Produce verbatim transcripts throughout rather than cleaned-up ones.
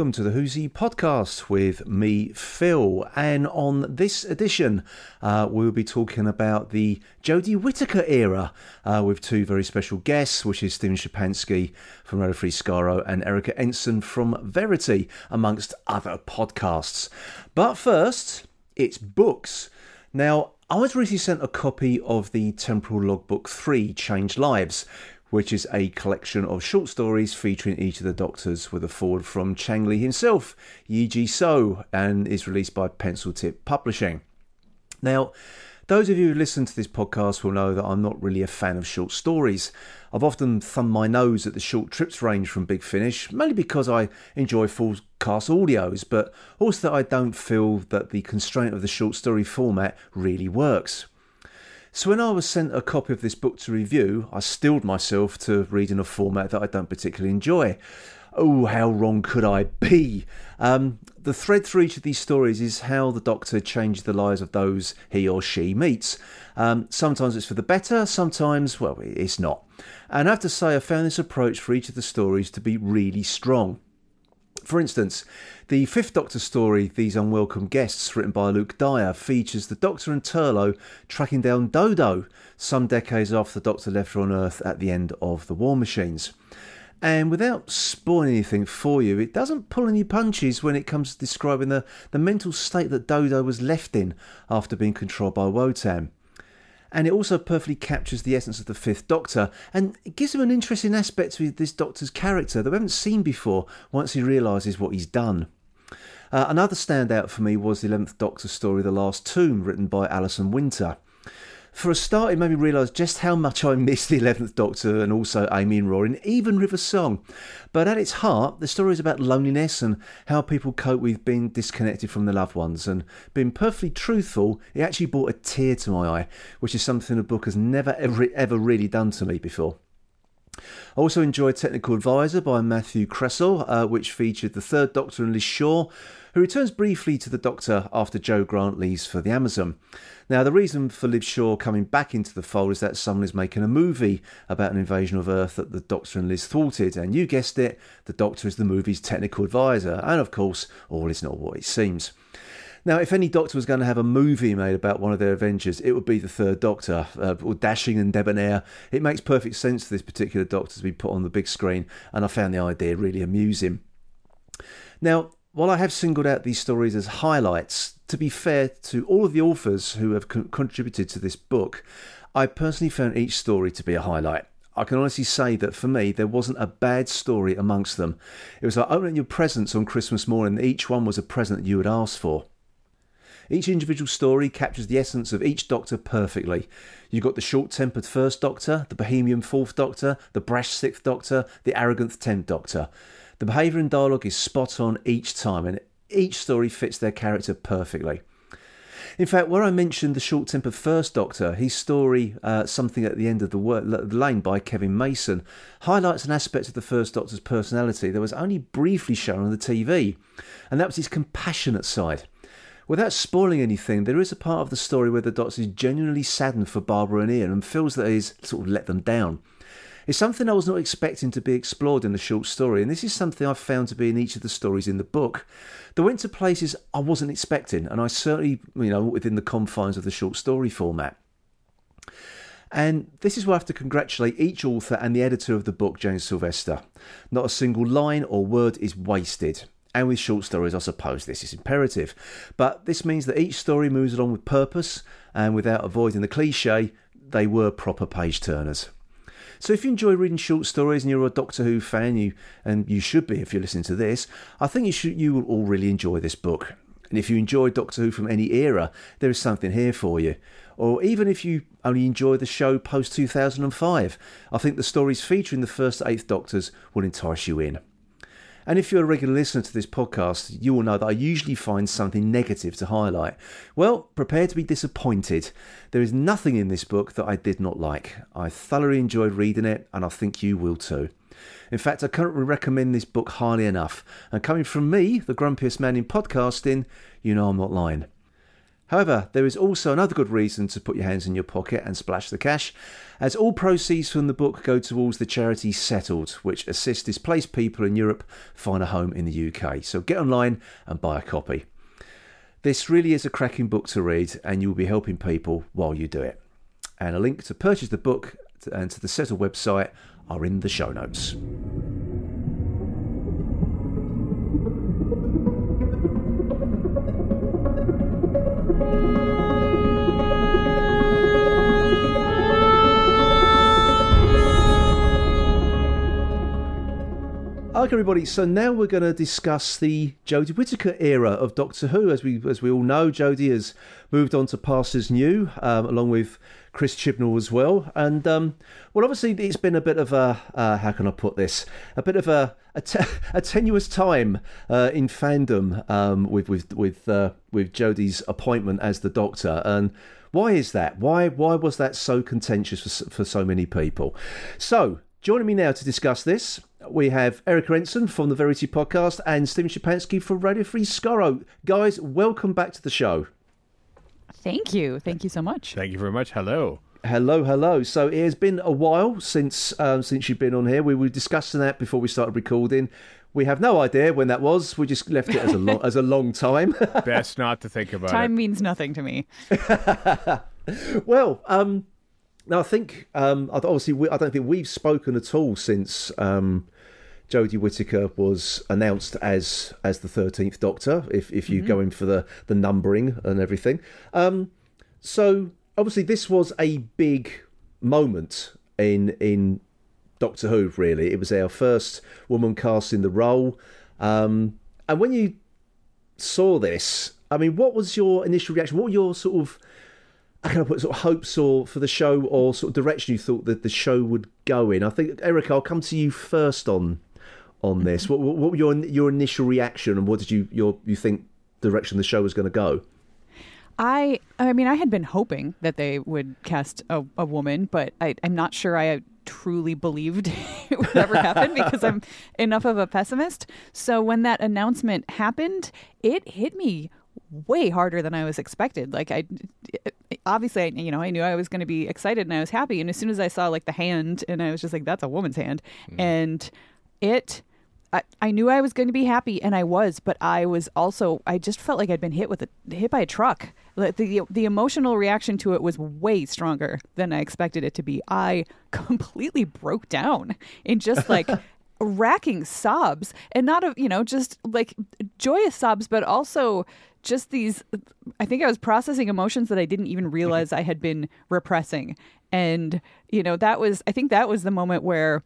welcome to the Who's He? Podcast with me, Phil. And on this edition, uh, we'll be talking about the Jodie Whittaker era uh, with two very special guests, which is Stephen Schapansky from Radio Free Skaro and Erica Ensign from Verity, amongst other podcasts. But first, it's books. Now, I was recently sent a copy of the Temporal Logbook Three: Changed Lives, which is a collection of short stories featuring each of the Doctors with a foreword from Chang-Li himself, Yee Jee Tso, and is released by Pencil Tip Publishing. Now, those of you who listen to this podcast will know that I'm not really a fan of short stories. I've often thumbed my nose at the short trips range from Big Finish, mainly because I enjoy full-cast audios, but also that I don't feel that the constraint of the short story format really works. So when I was sent a copy of this book to review, I steeled myself to reading a format that I don't particularly enjoy. Oh, how wrong could I be? Um, the thread through each of these stories is how the Doctor changes the lives of those he or she meets. Um, sometimes it's for the better, sometimes, well, it's not. And I have to say, I found this approach for each of the stories to be really strong. For instance, the fifth Doctor story, These Unwelcome Guests, written by Luke Dyer, features the Doctor and Turlo tracking down Dodo some decades after the Doctor left her on Earth at the end of the War Machines. And without spoiling anything for you, it doesn't pull any punches when it comes to describing the, the mental state that Dodo was left in after being controlled by Wotan. And it also perfectly captures the essence of the fifth Doctor, and it gives him an interesting aspect to this Doctor's character that we haven't seen before once he realises what he's done. Uh, another standout for me was the eleventh Doctor story, The Last Tomb, written by Alison Winter. For a start, it made me realise just how much I missed the eleventh Doctor and also Amy and Rory and even River Song. But at its heart, the story is about loneliness and how people cope with being disconnected from their loved ones. And being perfectly truthful, it actually brought a tear to my eye, which is something the book has never, ever, ever really done to me before. I also enjoyed Technical Advisor by Matthew Kressel, uh, which featured the third Doctor and Liz Shaw, who returns briefly to the Doctor after Joe Grant leaves for the Amazon. Now, the reason for Liz Shaw coming back into the fold is that someone is making a movie about an invasion of Earth that the Doctor and Liz thwarted, and you guessed it, the Doctor is the movie's technical advisor, and of course, all is not what it seems. Now, if any Doctor was going to have a movie made about one of their adventures, it would be the third Doctor, uh, all dashing and debonair. It makes perfect sense for this particular Doctor to be put on the big screen, and I found the idea really amusing. Now, while I have singled out these stories as highlights, to be fair to all of the authors who have con- contributed to this book, I personally found each story to be a highlight. I can honestly say that for me, there wasn't a bad story amongst them. It was like opening your presents on Christmas morning. Each one was a present that you had asked for. Each individual story captures the essence of each Doctor perfectly. You've got the short-tempered first Doctor, the bohemian fourth Doctor, the brash sixth Doctor, the arrogant tenth Doctor. The behaviour and dialogue is spot on each time, and each story fits their character perfectly. In fact, where I mentioned the short-tempered first Doctor, his story, uh, Something at the End of the Wor- Lane by Kevin Mason, highlights an aspect of the first Doctor's personality that was only briefly shown on the T V, and that was his compassionate side. Without spoiling anything, there is a part of the story where the Doctor is genuinely saddened for Barbara and Ian and feels that he's sort of let them down. It's something I was not expecting to be explored in the short story, and this is something I've found to be in each of the stories in the book. They went to places I wasn't expecting, and I certainly, you know, within the confines of the short story format. And this is where I have to congratulate each author and the editor of the book, James Sylvester. Not a single line or word is wasted. And with short stories, I suppose this is imperative. But this means that each story moves along with purpose, and without avoiding the cliché, they were proper page-turners. So if you enjoy reading short stories and you're a Doctor Who fan, you and you should be if you're listening to this, I think you, should, you will all really enjoy this book. And if you enjoy Doctor Who from any era, there is something here for you. Or even if you only enjoy the show post two thousand five, I think the stories featuring the first eighth Doctors will entice you in. And if you're a regular listener to this podcast, you will know that I usually find something negative to highlight. Well, prepare to be disappointed. There is nothing in this book that I did not like. I thoroughly enjoyed reading it, and I think you will too. In fact, I can't recommend this book highly enough. And coming from me, the grumpiest man in podcasting, you know I'm not lying. However, there is also another good reason to put your hands in your pocket and splash the cash, as all proceeds from the book go towards the charity Settled, which assists displaced people in Europe find a home in the U K. So get online and buy a copy. This really is a cracking book to read, and you'll be helping people while you do it. And a link to purchase the book and to the Settled website are in the show notes. Okay, everybody, so now we're going to discuss the Jodie Whittaker era of Doctor Who. As we as we all know, Jodie has moved on to past as new, um, along with Chris Chibnall as well. And, um, well, obviously it's been a bit of a, uh, how can I put this, a bit of a, a, te- a tenuous time uh, in fandom um, with with with, uh, with Jodie's appointment as the Doctor. And why is that? Why, why was that so contentious for, for so many people? So, joining me now to discuss this, we have Erica Ensign from the Verity podcast and Stephen Schapansky from Radio Free Skaro. Guys, welcome back to the show. Thank you. Thank you so much. Thank you very much. Hello. Hello, hello. So it has been a while since um, since you've been on here. We were discussing that before we started recording. We have no idea when that was. We just left it as a long as a long time. Best not to think about it. Time means nothing to me. Well, um, now I think um, obviously we, I don't think we've spoken at all since um, Jodie Whittaker was announced as as the thirteenth Doctor, if if you mm-hmm. go in for the, the numbering and everything. Um, so obviously this was a big moment in in Doctor Who. Really, it was our first woman cast in the role. Um, and when you saw this, I mean, what was your initial reaction? What were your sort of I kind of put sort of hopes or for the show or sort of direction you thought that the show would go in? I think, Erica, I'll come to you first on on this. What, what, what were your your initial reaction, and what did you your you think direction the show was going to go? I I mean, I had been hoping that they would cast a, a woman, but I, I'm not sure I truly believed it would ever happen because I'm enough of a pessimist. So when that announcement happened, it hit me way harder than I was expected. Like I, obviously, I, you know, I knew I was going to be excited and I was happy. And as soon as I saw like the hand, and I was just like, that's a woman's hand. Mm. And it, I, I knew I was going to be happy, and I was, but I was also, I just felt like I'd been hit with a hit by a truck. Like the the emotional reaction to it was way stronger than I expected it to be. I completely broke down in just like racking sobs, and not of, you know, just like joyous sobs, but also just these, I think I was processing emotions that I didn't even realize I had been repressing. And, you know, that was, I think that was the moment where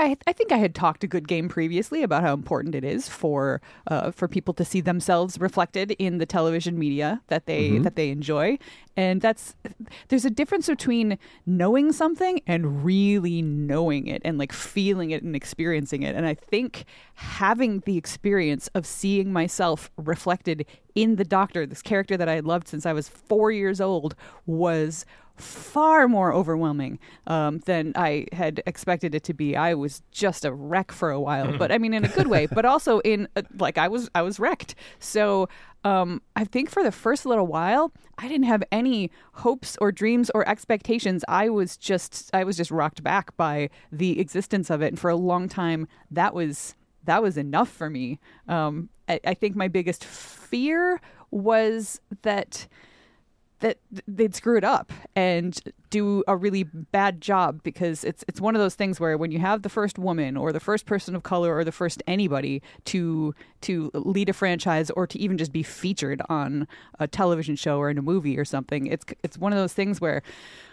I, I think I had talked a good game previously about how important it is for uh, for people to see themselves reflected in the television media that they mm-hmm. that they enjoy. And that's there's a difference between knowing something and really knowing it and like feeling it and experiencing it. And I think having the experience of seeing myself reflected in the Doctor, this character that I had loved since I was four years old, was far more overwhelming um, than I had expected it to be. I was just a wreck for a while, but I mean in a good way, but also in a, like I was I was wrecked. So um, I think for the first little while, I didn't have any hopes or dreams or expectations. I was just I was just rocked back by the existence of it, and for a long time that was that was enough for me. Um, I, I think my biggest fear was that. that they'd screw it up and do a really bad job, because it's it's one of those things where when you have the first woman or the first person of color or the first anybody to to lead a franchise or to even just be featured on a television show or in a movie or something, it's it's one of those things where,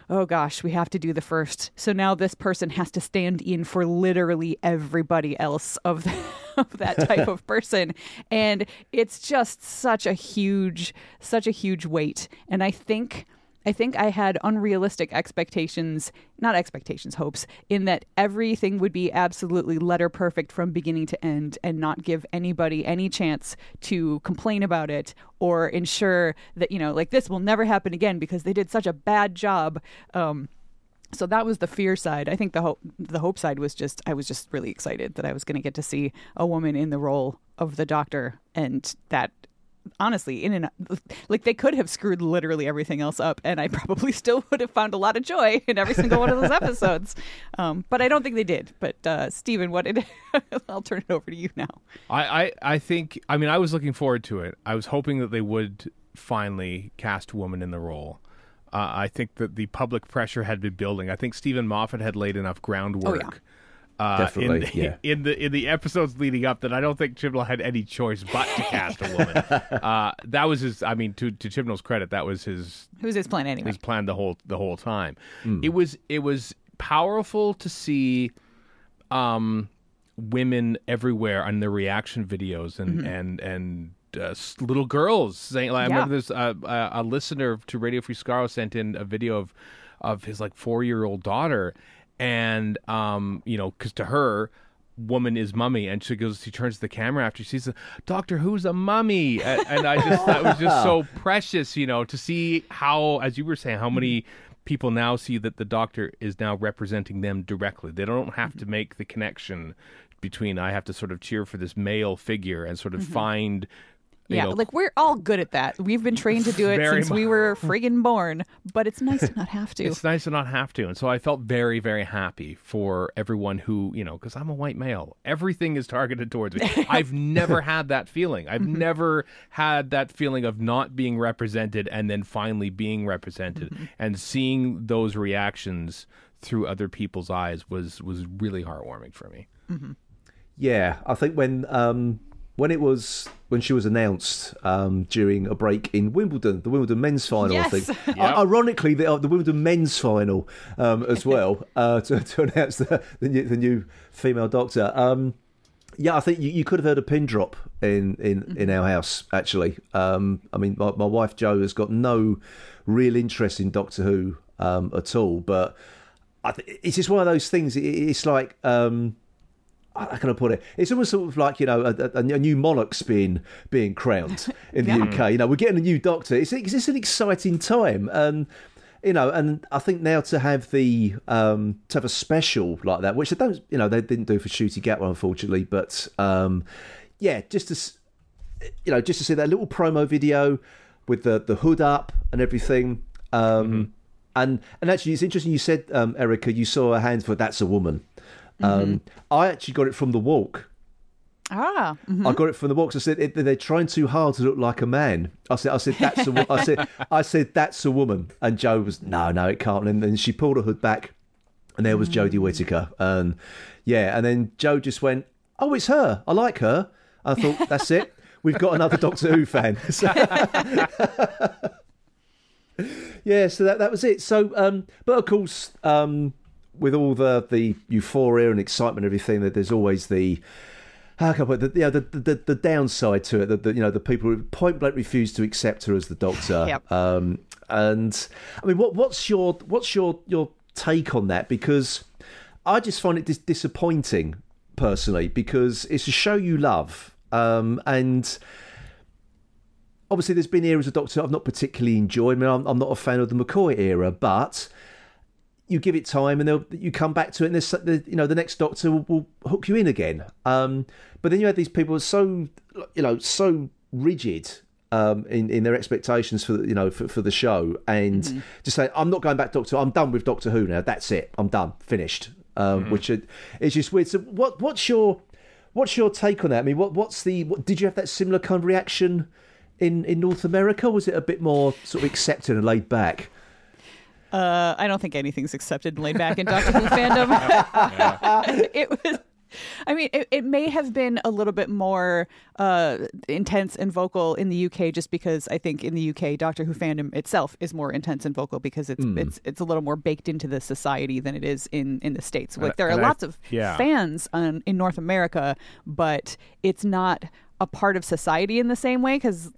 oh gosh, we have to do the first. So now this person has to stand in for literally everybody else of, the, of that type of person. And it's just such a huge, such a huge weight. And I think, I think I had unrealistic expectations, not expectations, hopes, in that everything would be absolutely letter perfect from beginning to end and not give anybody any chance to complain about it or ensure that, you know, like this will never happen again because they did such a bad job. Um, so that was the fear side. I think the hope, the hope side was just, I was just really excited that I was going to get to see a woman in the role of the Doctor, and that honestly, in and out, like they could have screwed literally everything else up, and I probably still would have found a lot of joy in every single one of those episodes. Um, but I don't think they did. But uh, Stephen, what did? I'll turn it over to you now. I, I I think I mean I was looking forward to it. I was hoping that they would finally cast a woman in the role. Uh, I think that the public pressure had been building. I think Stephen Moffat had laid enough groundwork. Oh, yeah. Uh, Definitely, in the, yeah. in the in the episodes leading up, that I don't think Chibnall had any choice but to cast a woman. Uh, that was his. I mean, to to Chibnall's credit, that was his. It was his plan anyway. His plan the whole the whole time. Mm. It was it was powerful to see, um, women everywhere on their reaction videos and mm-hmm. and and uh, little girls saying. Like, yeah. I remember there's uh, a listener to Radio Free Skaro sent in a video of of his like four year old daughter. And, um, you know, because to her, woman is mummy. And she goes, she turns to the camera after she sees the Doctor Who's a mummy. And, and I just thought it was just so precious, you know, to see how, as you were saying, how many people now see that the Doctor is now representing them directly. They don't have to make the connection between I have to sort of cheer for this male figure and sort of mm-hmm. find... You yeah, know, like we're all good at that. We've been trained to do it since much. we were friggin' born, but it's nice to not have to. It's nice to not have to. And so I felt very, very happy for everyone who, you know, because I'm a white male. Everything is targeted towards me. I've never had that feeling. I've mm-hmm. never had that feeling of not being represented and then finally being represented. Mm-hmm. And seeing those reactions through other people's eyes was, was really heartwarming for me. Mm-hmm. Yeah, I think when... Um... When it was when she was announced um, during a break in Wimbledon, the Wimbledon men's final, yes. I think. Yep. I- ironically, the, uh, the Wimbledon men's final um, as well uh, to, to announce the, the, new, the new female doctor. Um, yeah, I think you, you could have heard a pin drop in in, mm-hmm. in our house. Actually, um, I mean, my, my wife Jo has got no real interest in Doctor Who um, at all, but I th- it's just one of those things. It, it's like. Um, How can I put it? It's almost sort of like, you know, a, a, a new monarch's being, being crowned in the yeah. U K. You know, we're getting a new doctor. It's, it's an exciting time. And, you know, and I think now to have the, um, to have a special like that, which they don't, you know, they didn't do for Shooty Gatwa, unfortunately. But, um, yeah, just to, you know, just to see that little promo video with the, the hood up and everything. Um, mm-hmm. and, and actually, it's interesting. You said, um, Erica, you saw a hand for That's a Woman. Mm-hmm. Um, I actually got it from The Walk. Ah, mm-hmm. I got it from The Walk. So I said it, they're trying too hard to look like a man. I said, I said that's a, I said, I said that's a woman. And Jo was no, no, it can't. And then she pulled her hood back, and there was mm-hmm. Jodie Whittaker. And yeah, and then Jo just went, "Oh, it's her. I like her." I thought, that's it. We've got another Doctor Who fan. So... yeah, so that that was it. So, um, but of course. Um, With all the, the euphoria and excitement and everything, that there's always the how can I put it, the, you know, the, the the downside to it. That the, you know the people who point blank refuse to accept her as the Doctor. Yep. Um, and I mean, what what's your what's your, your take on that? Because I just find it dis- disappointing personally, because it's a show you love, um, and. Obviously, there's been eras of Doctor I've not particularly enjoyed. I mean, I'm, I'm not a fan of the McCoy era, but. You give it time, and they'll you come back to it, and there's you know the next Doctor will, will hook you in again. Um, but then you have these people so you know so rigid um, in in their expectations for you know for, for the show, and mm-hmm. just saying, "I'm not going back, Doctor. I'm done with Doctor Who now. That's it. I'm done. Finished." Um, mm-hmm. Which it, it's just weird. So what what's your what's your take on that? I mean, what what's the what, did you have that similar kind of reaction in in North America? Was it a bit more sort of accepted and laid back? Uh, I don't think anything's accepted and laid back in Doctor Who fandom. Yeah. It was, I mean, it, it may have been a little bit more uh, intense and vocal in the U K, just because I think in the U K, Doctor Who fandom itself is more intense and vocal because it's mm. it's it's a little more baked into the society than it is in, in the States. Like there are and lots I, of yeah. fans on, in North America, but it's not. A part of society in the same way, because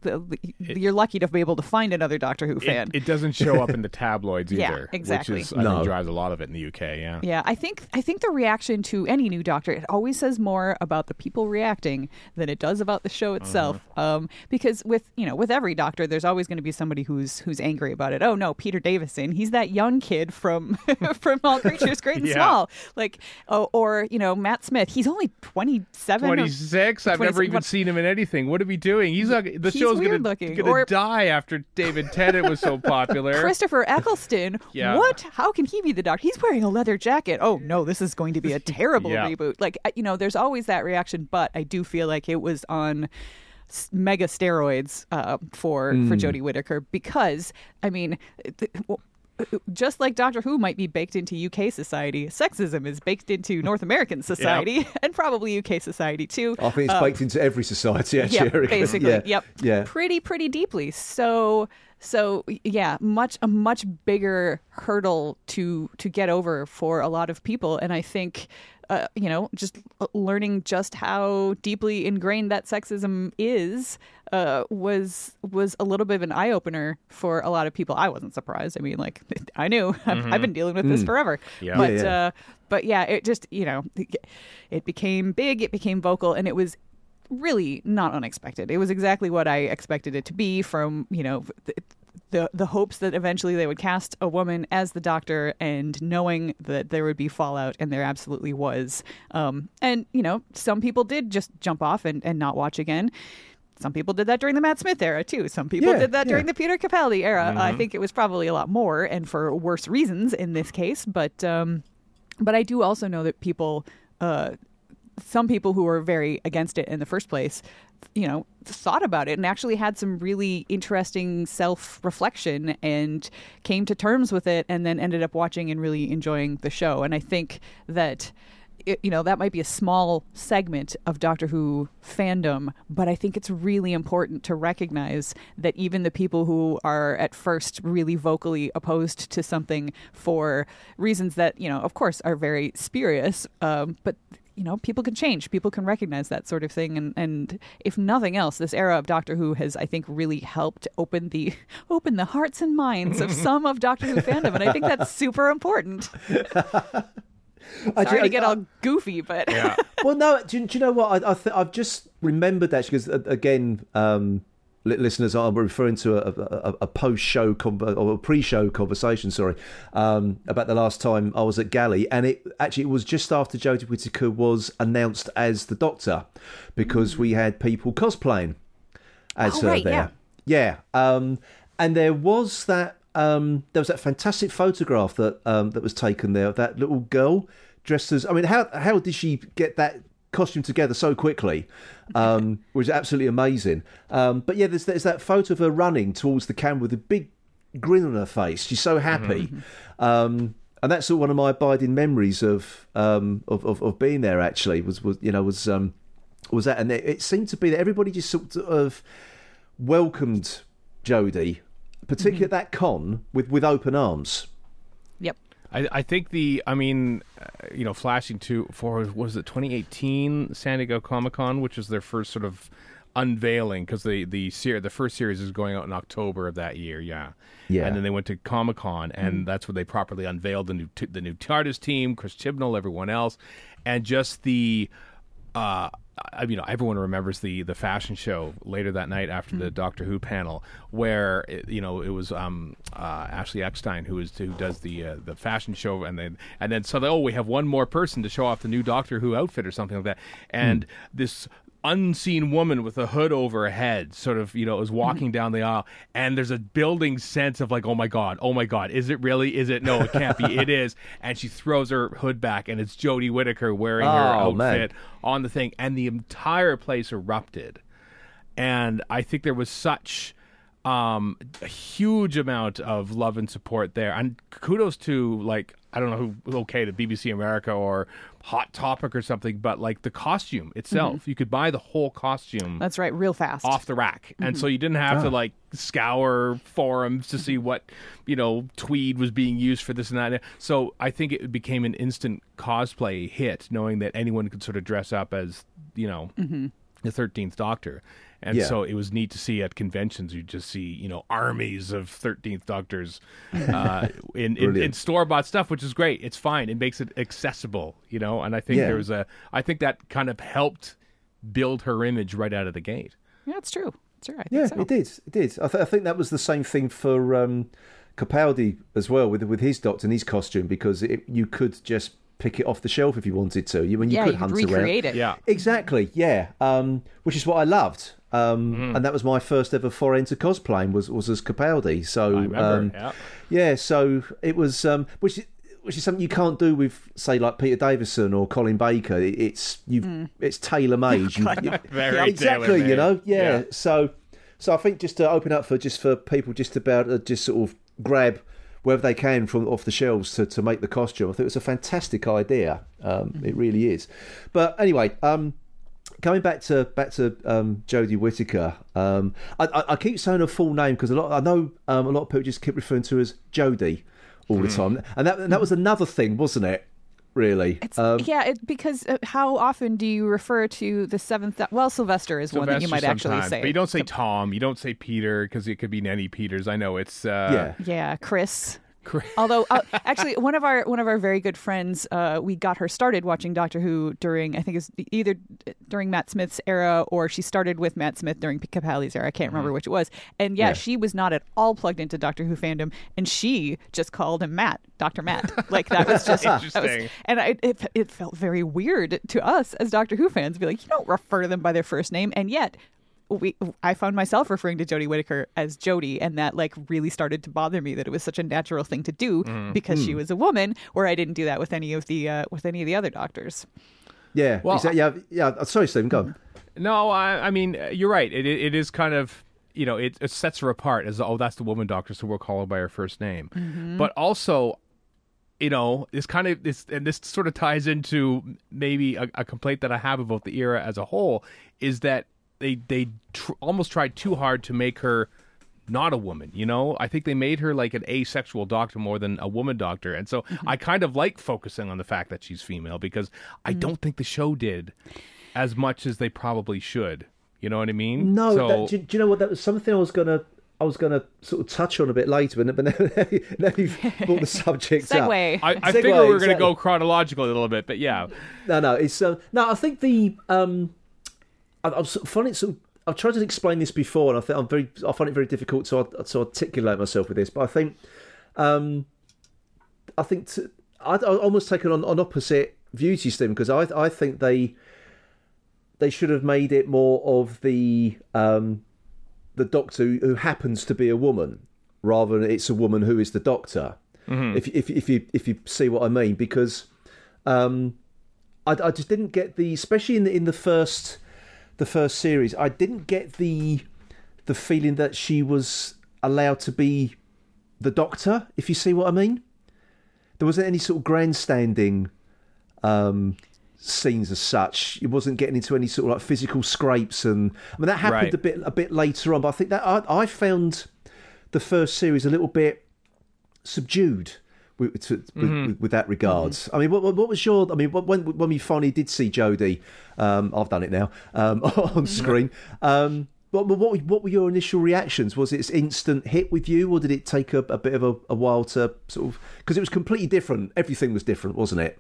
you're lucky to be able to find another Doctor Who fan. It, it doesn't show up in the tabloids either. Yeah, exactly. Which is, I no. think drives a lot of it in the U K. Yeah, yeah. I think I think the reaction to any new Doctor, it always says more about the people reacting than it does about the show itself. Uh-huh. Um, because with you know with every Doctor, there's always going to be somebody who's who's angry about it. Oh no, Peter Davison, he's that young kid from from All Creatures Great and yeah. Small. Like oh, or you know Matt Smith, he's only twenty-seven, twenty-six. I've never even what, seen him him in anything. What are we doing? He's not. The he's show's going to die after David Tennant was so popular. Christopher Eccleston. Yeah. What? How can he be the Doctor? He's wearing a leather jacket. Oh no, this is going to be a terrible yeah. reboot. Like, you know, there's always that reaction, but I do feel like it was on mega steroids uh, for mm. for Jodie Whittaker because, I mean. Th- well, Just like Doctor Who might be baked into U K society, sexism is baked into North American society yep. and probably U K society too. I think it's um, baked into every society, actually. Yeah, Erica. Basically, yeah. yep. Yeah. Pretty, pretty deeply. So, so yeah, much a much bigger hurdle to to get over for a lot of people, and I think. Uh, you know, just learning just how deeply ingrained that sexism is uh, was was a little bit of an eye opener for a lot of people. I wasn't surprised. I mean, like I knew I've, mm-hmm. I've been dealing with this mm. forever. Yeah. But yeah, yeah. Uh, but yeah, it just you know, it became big, it became vocal, and it was really not unexpected. It was exactly what I expected it to be from you know. Th- The the hopes that eventually they would cast a woman as the Doctor and knowing that there would be fallout, and there absolutely was. Um, and, you know, some people did just jump off and, and not watch again. Some people did that during the Matt Smith era, too. Some people yeah, did that yeah. during the Peter Capaldi era. Mm-hmm. I think it was probably a lot more and for worse reasons in this case. But, um, but I do also know that people... Uh, some people who were very against it in the first place, you know, thought about it and actually had some really interesting self-reflection and came to terms with it and then ended up watching and really enjoying the show. And I think that, it, you know, that might be a small segment of Doctor Who fandom, but I think it's really important to recognize that even the people who are at first really vocally opposed to something for reasons that, you know, of course are very spurious, um, but... You know, people can change. People can recognize that sort of thing. And, and if nothing else, this era of Doctor Who has, I think, really helped open the open the hearts and minds of some of Doctor Who fandom. And I think that's super important. Sorry to get all goofy, but... Yeah. Well, no, do, do you know what? I, I th- I've just remembered that because, again... Um... Listeners, I'm referring to a, a, a post-show com- or a pre-show conversation, sorry, um, about the last time I was at Galley, and it actually it was just after Jodie Whittaker was announced as the Doctor, because mm. we had people cosplaying as oh, her right, there. Yeah, yeah. Um, and there was that um, there was that fantastic photograph that um, that was taken there of that little girl dressed as. I mean, how how did she get that costume together so quickly, um which is absolutely amazing. Um but yeah, there's there's that photo of her running towards the camera with a big grin on her face. She's so happy. Mm-hmm. Um and that's one of my abiding memories of um of, of, of being there, actually, was was you know was um was that, and it, it seemed to be that everybody just sort of welcomed Jodie, particularly mm-hmm. at that con, with with open arms. Yep. I, I think the, I mean, uh, you know, flashing to, for, what was it, twenty eighteen San Diego Comic-Con, which is their first sort of unveiling, because the, the, ser- the first series is going out in October of that year, yeah. Yeah. And then they went to Comic-Con, and mm. that's when they properly unveiled the new t- the new TARDIS team, Chris Chibnall, everyone else, and just the... Uh, I, you know, everyone remembers the, the fashion show later that night after mm-hmm. the Doctor Who panel, where it, you know it was um, uh, Ashley Eckstein who is who does the uh, the fashion show, and then and then so they, oh we have one more person to show off the new Doctor Who outfit or something like that, and mm. this unseen woman with a hood over her head sort of you know is walking mm-hmm. down the aisle, and there's a building sense of like oh my god oh my god is it really is it no it can't be it is, and she throws her hood back and it's Jodie Whittaker wearing oh, her outfit man. on the thing, and the entire place erupted. And I think there was such um a huge amount of love and support there, and kudos to like I don't know who was okay to B B C America or Hot Topic or something, but like the costume itself, mm-hmm. you could buy the whole costume. That's right, real fast. Off the rack. Mm-hmm. And so you didn't have oh. to like scour forums to see what, you know, tweed was being used for this and that. So I think it became an instant cosplay hit, knowing that anyone could sort of dress up as, you know, mm-hmm. the thirteenth Doctor. And yeah. so it was neat to see at conventions. You just see, you know, armies of thirteenth Doctors uh, in, in, in store-bought stuff, which is great. It's fine. It makes it accessible, you know. And I think yeah. there was a, I think that kind of helped build her image right out of the gate. Yeah, it's true. It's true. I think yeah, so. it did. It did. I, th- I think that was the same thing for um, Capaldi as well with with his Doctor and his costume, because it, you could just pick it off the shelf if you wanted to. You and you yeah, could you hunt could recreate around. It. Yeah, exactly. Yeah, um, which is what I loved, um, mm. and that was my first ever foray into cosplaying was was as Capaldi. So I remember, um, yeah. yeah, so it was um, which. Which is something you can't do with, say, like Peter Davison or Colin Baker. It's you've mm. it's tailor made. Very yeah, exactly, you know. Yeah. yeah. So, so I think just to open up for just for people just about uh, just sort of grab wherever they can from off the shelves to, to make the costume. I think it's a fantastic idea. Um, mm. It really is. But anyway, um, coming back to back to um, Jodie Whittaker. Um, I, I, I keep saying her full name because a lot I know um, a lot of people just keep referring to her as Jodie. All the time, and that and that was another thing, wasn't it? Really, it's, um, yeah. It, because how often do you refer to the seventh? Well, Sylvester is Sylvester one that you might actually say, but you don't say Tom, you don't say Peter, because it could be Nanny Peters. I know it's uh, yeah, yeah, Chris. Although, uh, actually, one of our one of our very good friends, uh, we got her started watching Doctor Who during, I think it was either during Matt Smith's era or she started with Matt Smith during Capaldi's era. I can't remember which it was. And yeah, yeah, she was not at all plugged into Doctor Who fandom, and she just called him Matt, Doctor Matt. Like that was just interesting. Was, and I, it it felt very weird to us as Doctor Who fans to be like, you don't refer to them by their first name, and yet. We, I found myself referring to Jodie Whittaker as Jodie, and that like really started to bother me that it was such a natural thing to do mm. because mm. she was a woman, where I didn't do that with any of the uh, with any of the other doctors. Yeah, well, exactly. yeah, yeah. Sorry, Stephen, go on. No, I, I mean you're right. It, it it is kind of you know it, it sets her apart as oh that's the woman doctor, so we'll call her by her first name. Mm-hmm. But also, you know, it's kind of this, and this sort of ties into maybe a, a complaint that I have about the era as a whole is that. They they tr- almost tried too hard to make her not a woman, you know? I think they made her like an asexual doctor more than a woman doctor. And so mm-hmm. I kind of like focusing on the fact that she's female because I mm. don't think the show did as much as they probably should. You know what I mean? No, so... that, do, do you know what? That was something I was going to I was going to sort of touch on a bit later, but now, now you've brought the subject up. I, I Segway, figured we were exactly. going to go chronological a little bit, but yeah. No, no. It's uh, no, I think the... Um, I find it sort of, I've tried to explain this before, and I think I'm very. I find it very difficult to, to articulate myself with this. But I think, um, I think to, I'd, I'd almost take it on an opposite view to Stephen because I, I think they, they should have made it more of the, um, the doctor who happens to be a woman, rather than it's a woman who is the doctor. Mm-hmm. If if if you if you see what I mean, because, um, I, I just didn't get the, especially in the, in the first. The first series, I didn't get the the feeling that she was allowed to be the doctor, if you see what I mean. There wasn't any sort of grandstanding um, scenes as such. It wasn't getting into any sort of like physical scrapes, and I mean that happened right. a bit a bit later on. But I think that I, I found the first series a little bit subdued with, to, mm-hmm. with, with that regards. Mm-hmm. I mean, what, what was your? I mean, when when we finally did see Jodie, um, I've done it now um, on screen. Um, what what what were your initial reactions? Was it an instant hit with you, or did it take a, a bit of a, a while to sort of? Because it was completely different. Everything was different, wasn't it?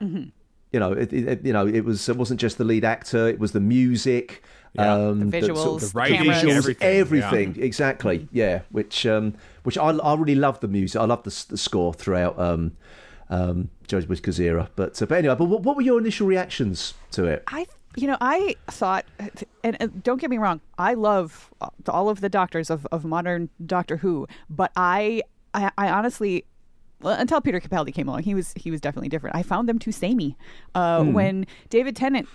Mm-hmm. You know, it, it you know it was it wasn't just the lead actor. It was the music, yeah. um, the visuals, the, sort of the right cameras, visuals, everything, everything. Yeah. Exactly. Yeah, which. Um, Which I, I really love the music. I love the, the score throughout um, um, Jodie Whittaker's era. But, uh, but anyway, but what, what were your initial reactions to it? I, you know, I thought, and, and don't get me wrong, I love all of the doctors of, of modern Doctor Who, but I, I, I honestly. Well, until Peter Capaldi came along, he was he was definitely different. I found them too samey. Uh, mm. When David Tennant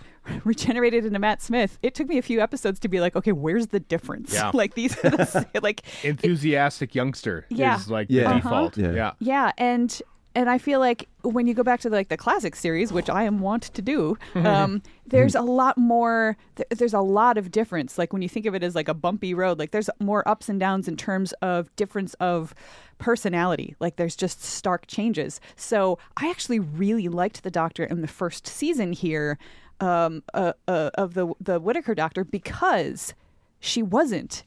regenerated into Matt Smith, it took me a few episodes to be like, okay, where's the difference? Yeah. Like these, are the, like enthusiastic it, youngster yeah. is like yeah. the uh-huh. default. Yeah, yeah, yeah. and and I feel like when you go back to the, like the classic series, which I am wont to do, um, there's a lot more. Th- there's a lot of difference. Like when you think of it as like a bumpy road, like there's more ups and downs in terms of difference of. Personality, like there's just stark changes. So I actually really liked the Doctor in the first season here um, uh, uh, of the the Whittaker Doctor because she wasn't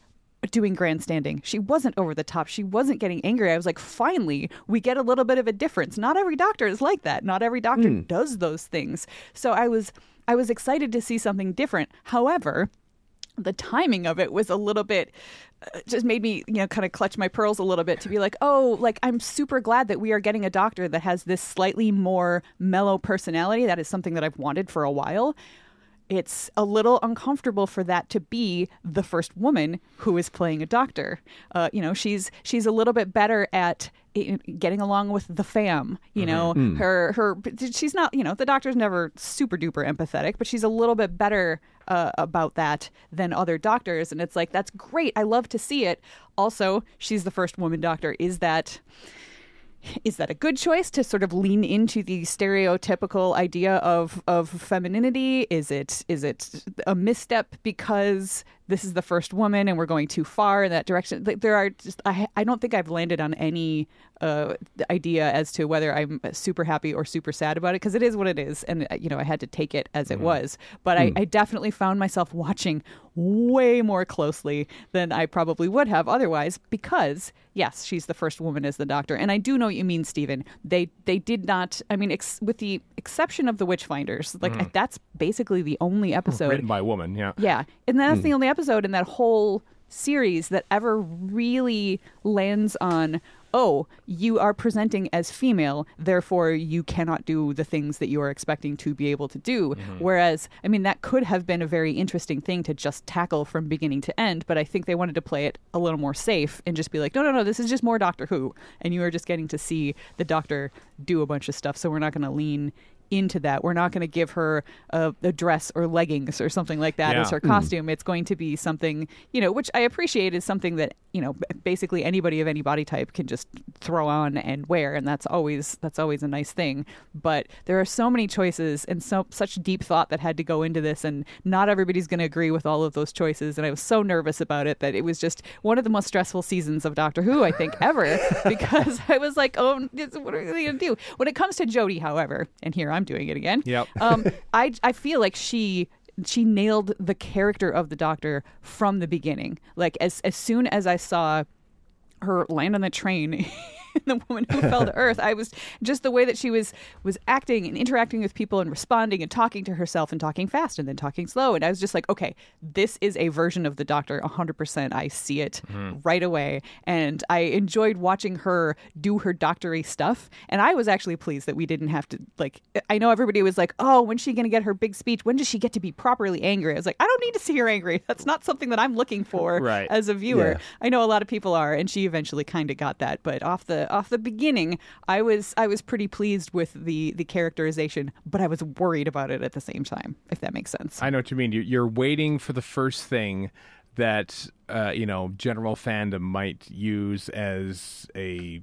doing grandstanding. She wasn't over the top. She wasn't getting angry. I was like, finally, we get a little bit of a difference. Not every doctor is like that. Not every doctor mm. does those things. So I was I was excited to see something different. However, the timing of it was a little bit just made me, you know, kind of clutch my pearls a little bit to be like, oh, like, I'm super glad that we are getting a Doctor that has this slightly more mellow personality. That is something that I've wanted for a while. It's a little uncomfortable for that to be the first woman who is playing a Doctor. Uh, you know, she's she's a little bit better at getting along with the fam. You mm-hmm. know, mm. her her she's not, you know, the Doctor's never super duper empathetic, but she's a little bit better uh, about that than other Doctors. And it's like, that's great. I love to see it. Also, she's the first woman Doctor. Is that... Is that a good choice to sort of lean into the stereotypical idea of, of femininity? Is it is it a misstep because this is the first woman and we're going too far in that direction? There are just I, I don't think I've landed on any uh, idea as to whether I'm super happy or super sad about it, because it is what it is. And, you know, I had to take it as it mm. was. But mm. I, I definitely found myself watching way more closely than I probably would have otherwise, because, yes, she's the first woman as the Doctor. And I do know what you mean, Stephen. They they did not, I mean, ex- with the exception of the Witchfinders, like mm. that's basically the only episode. Written by a woman, yeah. Yeah. And that's mm. the only episode. episode in that whole series that ever really lands on, oh, you are presenting as female, therefore you cannot do the things that you are expecting to be able to do. Mm-hmm. Whereas, I mean, that could have been a very interesting thing to just tackle from beginning to end, but I think they wanted to play it a little more safe and just be like, no, no, no, this is just more Doctor Who. And you are just getting to see the Doctor do a bunch of stuff, so we're not going to lean into that. We're not going to give her a, a dress or leggings or something like that yeah. as her costume. Mm. It's going to be something, you know, which I appreciate is something that, you know, basically anybody of any body type can just throw on and wear. And that's always, that's always a nice thing. But there are so many choices and so such deep thought that had to go into this. And not everybody's going to agree with all of those choices. And I was so nervous about it that it was just one of the most stressful seasons of Doctor Who, I think, ever, because I was like, oh, what are they going to do? When it comes to Jodie, however, and here I'm doing it again. Yep. um, I I feel like she she nailed the character of the Doctor from the beginning. Like as as soon as I saw her land on the train, the woman who fell to earth, I was just the way that she was was acting and interacting with people and responding and talking to herself and talking fast and then talking slow. And I was just like, okay, this is a version of the Doctor one hundred percent. I see it mm-hmm. right away. And I enjoyed watching her do her doctor-y stuff. And I was actually pleased that we didn't have to, like, I know everybody was like, oh, when's she going to get her big speech? When does she get to be properly angry? I was like, I don't need to see her angry. That's not something that I'm looking for right. as a viewer. Yeah. I know a lot of people are, and she eventually kind of got that. But off the Off the beginning, I was I was pretty pleased with the the characterization, but I was worried about it at the same time, if that makes sense. I know what you mean. You're waiting for the first thing that uh, you know, general fandom might use as a,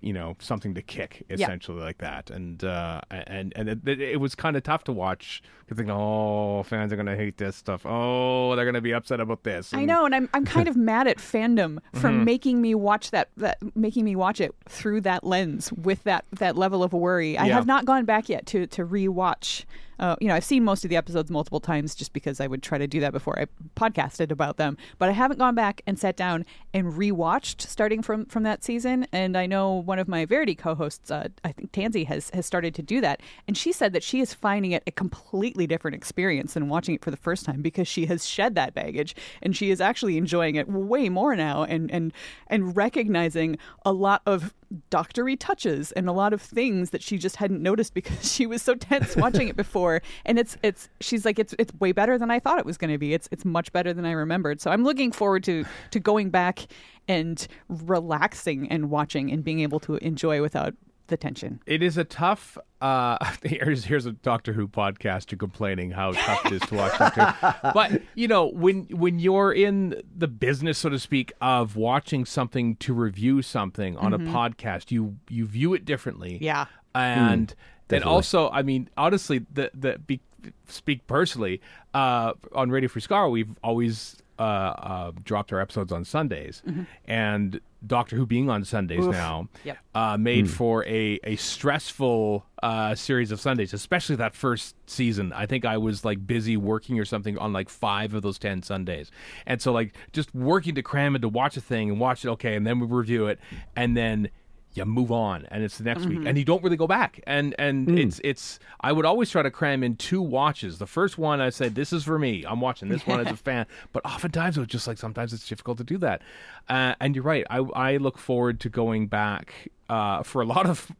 you know, something to kick, essentially, yeah. like that. And uh, and and it, it was kind of tough to watch. You're thinking, oh, fans are going to hate this stuff. Oh, they're going to be upset about this. And... I know, and I'm I'm kind of mad at fandom for mm-hmm. making me watch that, that, making me watch it through that lens with that, that level of worry. I yeah. have not gone back yet to to rewatch. Uh, you know, I've seen most of the episodes multiple times just because I would try to do that before I podcasted about them. But I haven't gone back and sat down and rewatched starting from, from that season. And I know one of my Verity co-hosts, uh, I think Tansy, has, has started to do that. And she said that she is finding it a completely different experience than watching it for the first time, because she has shed that baggage. And she is actually enjoying it way more now and, and, and recognizing a lot of doctor-y touches and a lot of things that she just hadn't noticed because she was so tense watching it before. And it's it's she's like, it's it's way better than I thought it was going to be. It's it's much better than I remembered. So I'm looking forward to to going back and relaxing and watching and being able to enjoy without the tension. It is a tough uh here's here's a Doctor Who podcaster complaining how tough it is to watch Doctor Who. But you know, when when you're in the business, so to speak, of watching something to review something on mm-hmm. a podcast, you you view it differently. Yeah. And mm, and also, I mean, honestly, the the be, speak personally, uh on Radio Free Skaro, we've always uh, uh dropped our episodes on Sundays. Mm-hmm. And Doctor Who being on Sundays Oof. now yep. uh, made mm. for a, a stressful uh, series of Sundays, especially that first season. I think I was like busy working or something on like five of those ten Sundays. And so like just working to cram and to watch a thing and watch it, okay, and then we review it. And then you move on, and it's the next mm-hmm. week, and you don't really go back. And and mm. it's it's. I would always try to cram in two watches. The first one, I said, this is for me. I'm watching this one as a fan. But oftentimes, it was just like sometimes it's difficult to do that. Uh, and you're right. I I look forward to going back uh, for a lot of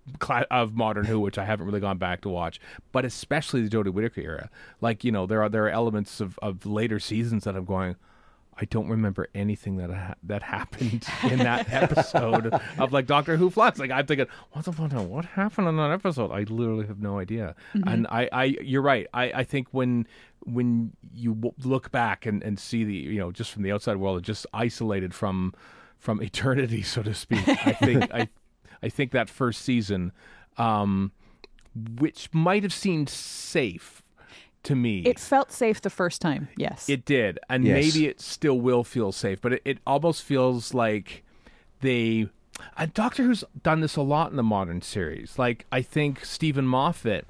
of Modern Who, which I haven't really gone back to watch, but especially the Jodie Whittaker era. Like, you know, there are there are elements of, of later seasons that I'm going, I don't remember anything that ha- that happened in that episode of like Doctor Who Flux. Like I'm thinking, what the fuck? What happened on that episode? I literally have no idea. Mm-hmm. And I, I, you're right. I, I think when when you w- look back and, and see the, you know, just from the outside world, just isolated from from eternity, so to speak. I think I, I think that first season, um, which might have seemed safe. To me, it felt safe the first time. Yes, it did, and yes. maybe it still will feel safe. But it, it almost feels like they. A Doctor Who's done this a lot in the modern series. Like I think Stephen Moffat,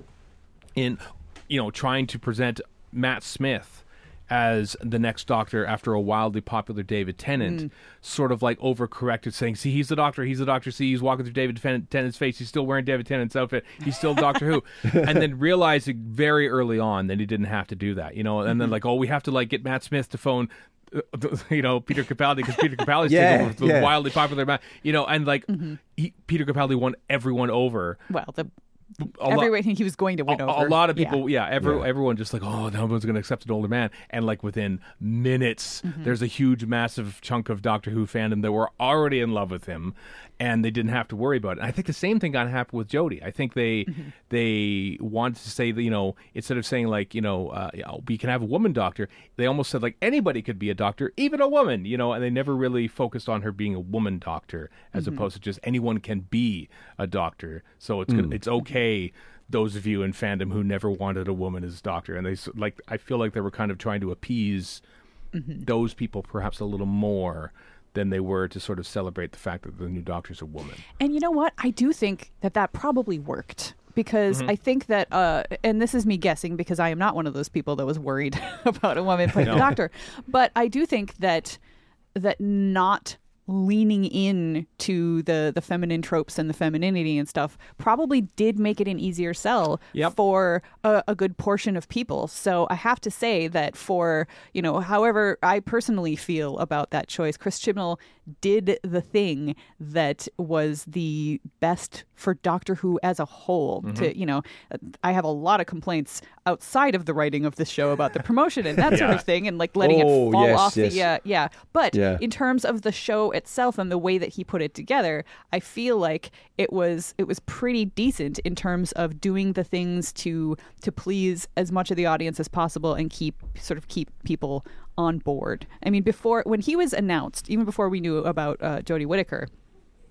in you know, trying to present Matt Smith as the next Doctor after a wildly popular David Tennant, mm. sort of like overcorrected, saying, "See, he's the Doctor. He's the Doctor. See, he's walking through David Tennant's face. He's still wearing David Tennant's outfit. He's still Doctor Who." And then realizing very early on that he didn't have to do that, you know. And mm-hmm. then like, oh, we have to like get Matt Smith to phone, uh, you know, Peter Capaldi because Peter Capaldi's yeah, the yeah. wildly popular man, you know. And like, mm-hmm. he, Peter Capaldi won everyone over. Well, the. A Everyone, lot, he was going to win a, over. A lot of people, yeah, yeah, every, yeah. everyone just like, oh, no one's going to accept an older man. And like within minutes, mm-hmm. there's a huge, massive chunk of Doctor Who fandom that were already in love with him, and they didn't have to worry about it. And I think the same thing got happened with Jodie. I think they mm-hmm. they wanted to say that, you know, instead of saying like, you know, uh, we can have a woman doctor, they almost said like anybody could be a doctor, even a woman, you know, and they never really focused on her being a woman doctor as mm-hmm. opposed to just anyone can be a doctor. So it's mm. gonna, it's okay. Those of you in fandom who never wanted a woman as doctor, and they like, I feel like they were kind of trying to appease mm-hmm. those people perhaps a little more than they were to sort of celebrate the fact that the new Doctor's a woman. And you know what? I do think that that probably worked. Because mm-hmm. I think that, uh, and this is me guessing because I am not one of those people that was worried about a woman playing no. the Doctor, but I do think that that not leaning in to the, the feminine tropes and the femininity and stuff probably did make it an easier sell yep. for a, a good portion of people. So I have to say that for, you know, however I personally feel about that choice, Chris Chibnall did the thing that was the best for Doctor Who as a whole. Mm-hmm. To, you know, I have a lot of complaints outside of the writing of this show about the promotion and that yeah. sort of thing, and like letting oh, it fall yes, off yes. the uh, yeah. But yeah. in terms of the show itself and the way that he put it together, I feel like it was it was pretty decent in terms of doing the things to to please as much of the audience as possible and keep sort of keep people on board. I mean, before when he was announced, even before we knew about uh, Jodie Whittaker,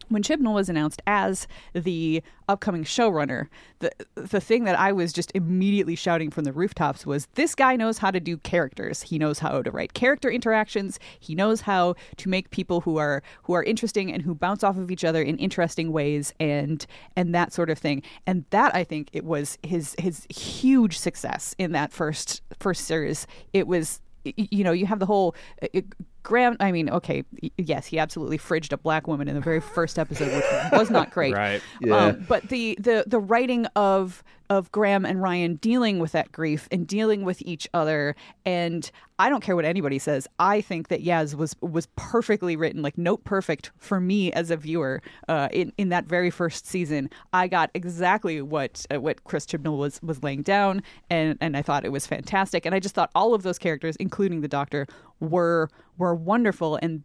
when Chibnall was announced as the upcoming showrunner, the the thing that I was just immediately shouting from the rooftops was, this guy knows how to do characters. He knows how to write character interactions. He knows how to make people who are who are interesting and who bounce off of each other in interesting ways and and that sort of thing. And that, I think, it was his his huge success in that first first series. It was, you know, you have the whole... It, Graham, I mean, okay, yes, he absolutely fridged a black woman in the very first episode, which was not great. Right. Yeah. Um, but the, the, the writing of of Graham and Ryan dealing with that grief and dealing with each other, and I don't care what anybody says, I think that Yaz was was perfectly written, like note perfect for me as a viewer uh, in in that very first season. I got exactly what uh, what Chris Chibnall was was laying down, and and I thought it was fantastic. And I just thought all of those characters, including the Doctor, were were wonderful, and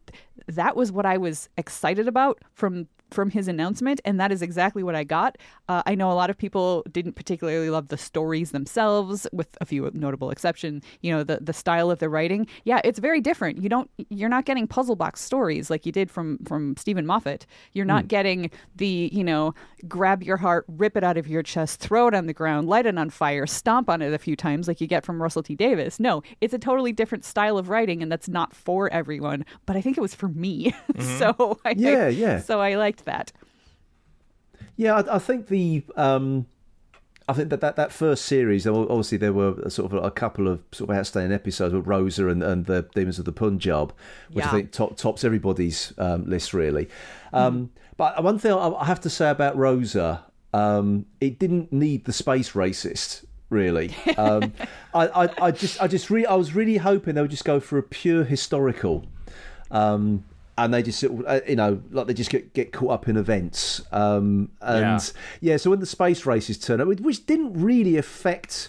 that was what I was excited about from from his announcement, and that is exactly what I got. Uh, I know a lot of people didn't particularly love the stories themselves, with a few notable exceptions. You know, the the style of the writing, yeah, it's very different. You don't, you're not getting puzzle box stories like you did from from Stephen Moffat. You're not mm. getting the, you know, grab your heart, rip it out of your chest, throw it on the ground, light it on fire, stomp on it a few times like you get from Russell T Davies. No, it's a totally different style of writing, and that's not for everyone. But I think it was for me, mm-hmm. so I yeah, yeah, so I liked that. Yeah, I, I think the um, I think that, that that first series, obviously there were sort of a couple of sort of outstanding episodes with Rosa and, and the Demons of the Punjab, which yeah. I think top, tops everybody's um, list really. Um, mm. But one thing I have to say about Rosa, um, it didn't need the space racist really. Um, I, I, I just I just re- I was really hoping they would just go for a pure historical. Um, And they just, you know, like they just get, get caught up in events. Um, and yeah. yeah, so when the space races turn up, which didn't really affect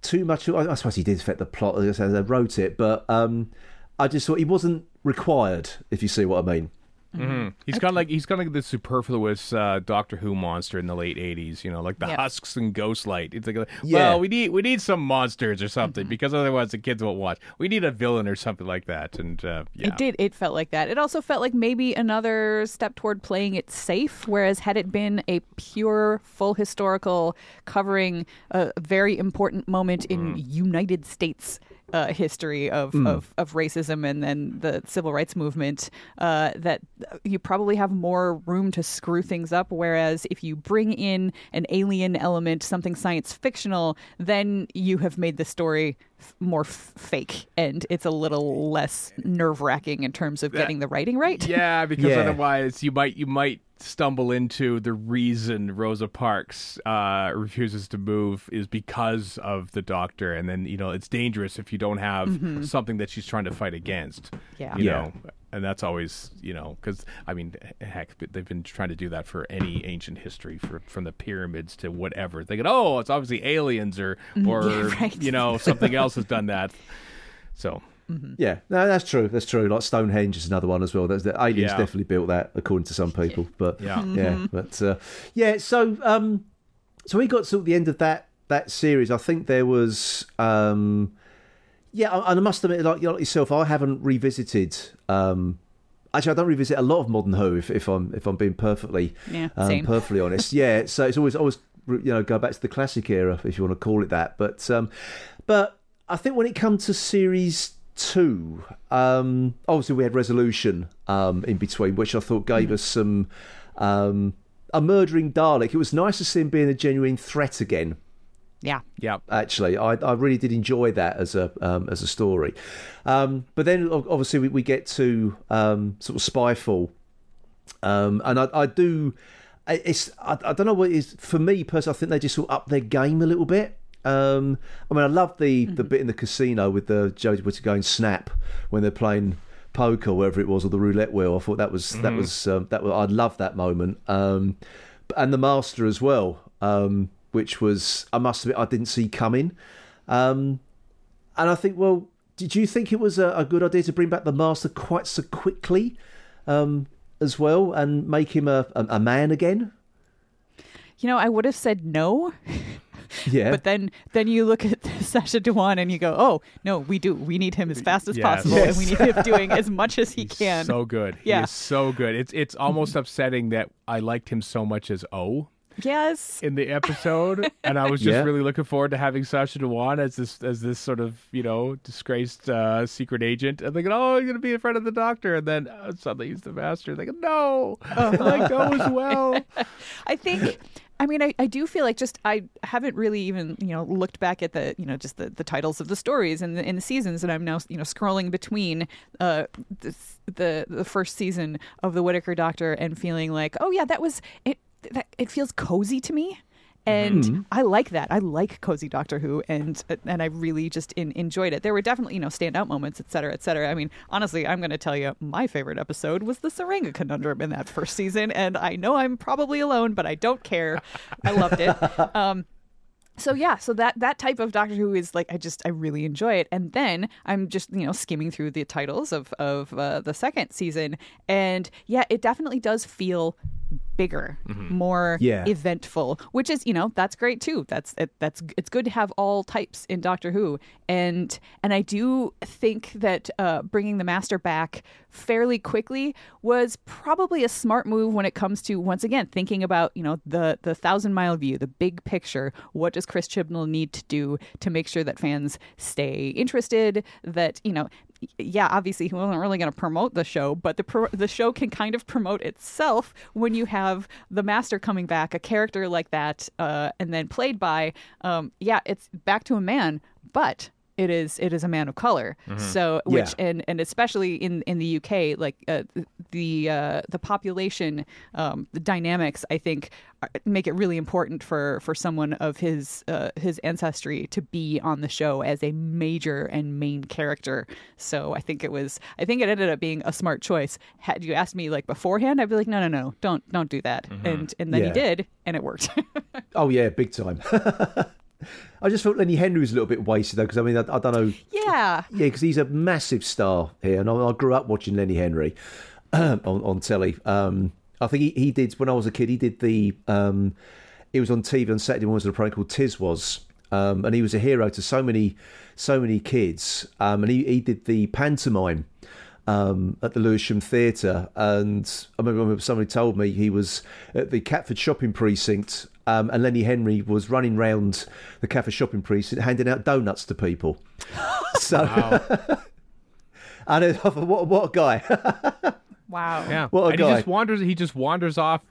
too much. I suppose he did affect the plot as they wrote it, but um, I just thought he wasn't required, if you see what I mean. Mm-hmm. He's kind of like he's kind of like the superfluous uh, Doctor Who monster in the late eighties, you know, like the yeah. husks and Ghostlight. It's like, well, yeah. we need we need some monsters or something mm-hmm. because otherwise the kids won't watch. We need a villain or something like that. And uh, yeah, it did. It felt like that. It also felt like maybe another step toward playing it safe. Whereas had it been a pure, full historical covering a very important moment in mm. United States Uh, history of, mm. of, of racism and then the civil rights movement, uh, that you probably have more room to screw things up. Whereas if you bring in an alien element, something science fictional, then you have made the story f- more f- fake and it's a little less nerve-wracking in terms of getting the writing right. Yeah, because yeah. otherwise you might you might stumble into the reason Rosa Parks uh, refuses to move is because of the Doctor, and then you know it's dangerous if you don't have mm-hmm. something that she's trying to fight against. Yeah, you yeah. know, and that's always you know because I mean, heck, they've been trying to do that for any ancient history, for, from the pyramids to whatever. Thinking, oh, it's obviously aliens or or yeah, right. you know something else has done that. So. Mm-hmm. Yeah, no, that's true. That's true. Like Stonehenge is another one as well. That's the aliens yeah. definitely built that, according to some people. But yeah, mm-hmm. yeah, but uh, yeah. So, um, so we got to the end of that that series. I think there was, um, yeah, and I, I must admit, like, like yourself, I haven't revisited. Um, actually, I don't revisit a lot of modern Who, if, if I'm if I'm being perfectly yeah, um, perfectly honest. Yeah, so it's always always you know go back to the classic era, if you want to call it that. But um, but I think when it comes to series two, um obviously we had Resolution um in between, which I thought gave mm. us some um a murdering Dalek. It was nice to see him being a genuine threat again. Yeah, yeah. Actually, I, I really did enjoy that as a um, as a story. Um, but then obviously we, we get to um sort of Spyfall, um, and I, I do. It's I, I don't know what it is for me personally. I think they just sort of upped their game a little bit. Um, I mean, I love the, mm-hmm. the bit in the casino with the Jodie Whittaker going snap when they're playing poker, or wherever it was, or the roulette wheel. I thought that was mm. that was um, that was, I loved that moment, um, and the Master as well, um, which was I must admit I didn't see coming, um, and I think, well, did you think it was a, a good idea to bring back the Master quite so quickly, um, as well, and make him a, a, a man again? You know, I would have said no. Yeah. But then, then you look at Sasha Dhawan and you go, oh, no, we do. We need him as fast as yes. possible. Yes. And we need him doing as much as he He's can. So good. Yeah. He is so good. It's it's almost upsetting that I liked him so much as O. Yes. In the episode. And I was just yeah. really looking forward to having Sasha Dhawan as this as this sort of, you know, disgraced uh, secret agent. And thinking, oh, he's going to be in front of the Doctor. And then uh, suddenly he's the Master. Thinking, no. Uh-huh. I like O as well. I think... I mean, I, I do feel like just I haven't really even, you know, looked back at the, you know, just the, the titles of the stories and the, and the seasons. And I'm now, you know, scrolling between uh, this, the the first season of The Whittaker Doctor and feeling like, oh, yeah, that was it. That, it feels cozy to me. And mm. I like that. I like cozy Doctor Who, and and I really just in, enjoyed it. There were definitely, you know, standout moments, et cetera, et cetera. I mean, honestly, I'm going to tell you, my favorite episode was the Syringa Conundrum in that first season, and I know I'm probably alone, but I don't care. I loved it. Um, so yeah, so that that type of Doctor Who is like I just I really enjoy it. And then I'm just you know skimming through the titles of of uh, the second season, and yeah, it definitely does feel bigger, mm-hmm. more yeah. eventful, which is, you know, that's great too. That's it, that's it's good to have all types in Doctor Who, and and I do think that uh, bringing the Master back fairly quickly was probably a smart move when it comes to, once again, thinking about, you know, the the thousand mile view, the big picture. What does Chris Chibnall need to do to make sure that fans stay interested? That, you know, yeah, obviously he wasn't really going to promote the show, but the pro- the show can kind of promote itself when you have the Master coming back, a character like that, uh, and then played by, um, yeah, it's back to a man, but it is it is a man of color. Mm-hmm. So which yeah. and, and especially in, in the U K, like uh, the uh, the population um, the dynamics, I think, make it really important for, for someone of his uh, his ancestry to be on the show as a major and main character. So I think it was I think it ended up being a smart choice. Had you asked me like beforehand, I'd be like, no, no, no, don't don't do that. Mm-hmm. And and then yeah. he did, and it worked. Oh yeah, big time. I just felt Lenny Henry was a little bit wasted though, because I mean I, I don't know. Yeah. Yeah, because he's a massive star here, and I, I grew up watching Lenny Henry um, on on telly. Um, I think he, he did when I was a kid. He did the um, it was on T V on Saturday mornings. A program called Tiz Was, um, and he was a hero to so many so many kids. Um, and he, he did the pantomime um, at the Lewisham Theatre, and I remember, I remember somebody told me he was at the Catford shopping precinct. Um, and Lenny Henry was running round the Catford shopping precinct handing out donuts to people. So, wow. And it, what, what a guy! Wow, yeah, what a and guy. He just wanders. He just wanders off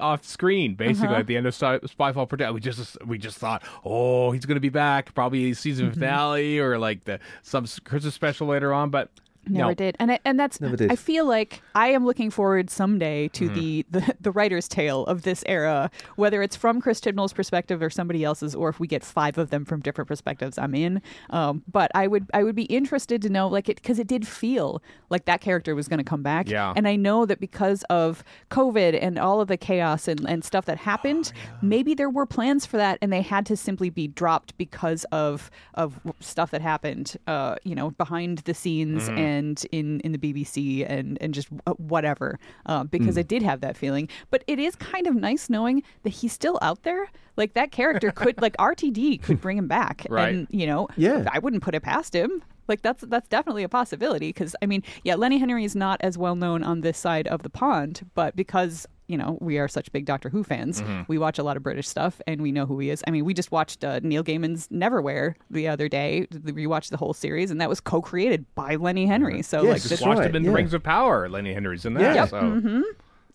off screen basically uh-huh. at the end of Spyfall Protect. We just we just thought, oh, he's going to be back, probably season mm-hmm. finale or like the some Christmas special later on, but. Never no. did. And I, and that's, I feel like I am looking forward someday to mm. the, the, the writer's tale of this era, whether it's from Chris Chibnall's perspective or somebody else's, or if we get five of them from different perspectives, I'm in. Um, but I would I would be interested to know, like it because it did feel like that character was going to come back. Yeah. And I know that because of COVID and all of the chaos and, and stuff that happened, oh, yeah. maybe there were plans for that and they had to simply be dropped because of, of stuff that happened, uh, you know, behind the scenes mm. and And in, in the B B C and, and just whatever, uh, because mm. I did have that feeling. But it is kind of nice knowing that he's still out there. Like that character could, like R T D could bring him back. Right. And, you know, yeah. I wouldn't put it past him. Like that's that's definitely a possibility because, I mean, yeah, Lenny Henry is not as well known on this side of the pond, but because... you know, we are such big Doctor Who fans. Mm-hmm. We watch a lot of British stuff, and we know who he is. I mean, we just watched uh, Neil Gaiman's Neverwhere the other day. We watched the whole series, and that was co-created by Lenny Henry. So, yes, like, just watched right. him in yeah. Rings of Power. Lenny Henry's in that. Yeah. Yep. So. Mm-hmm.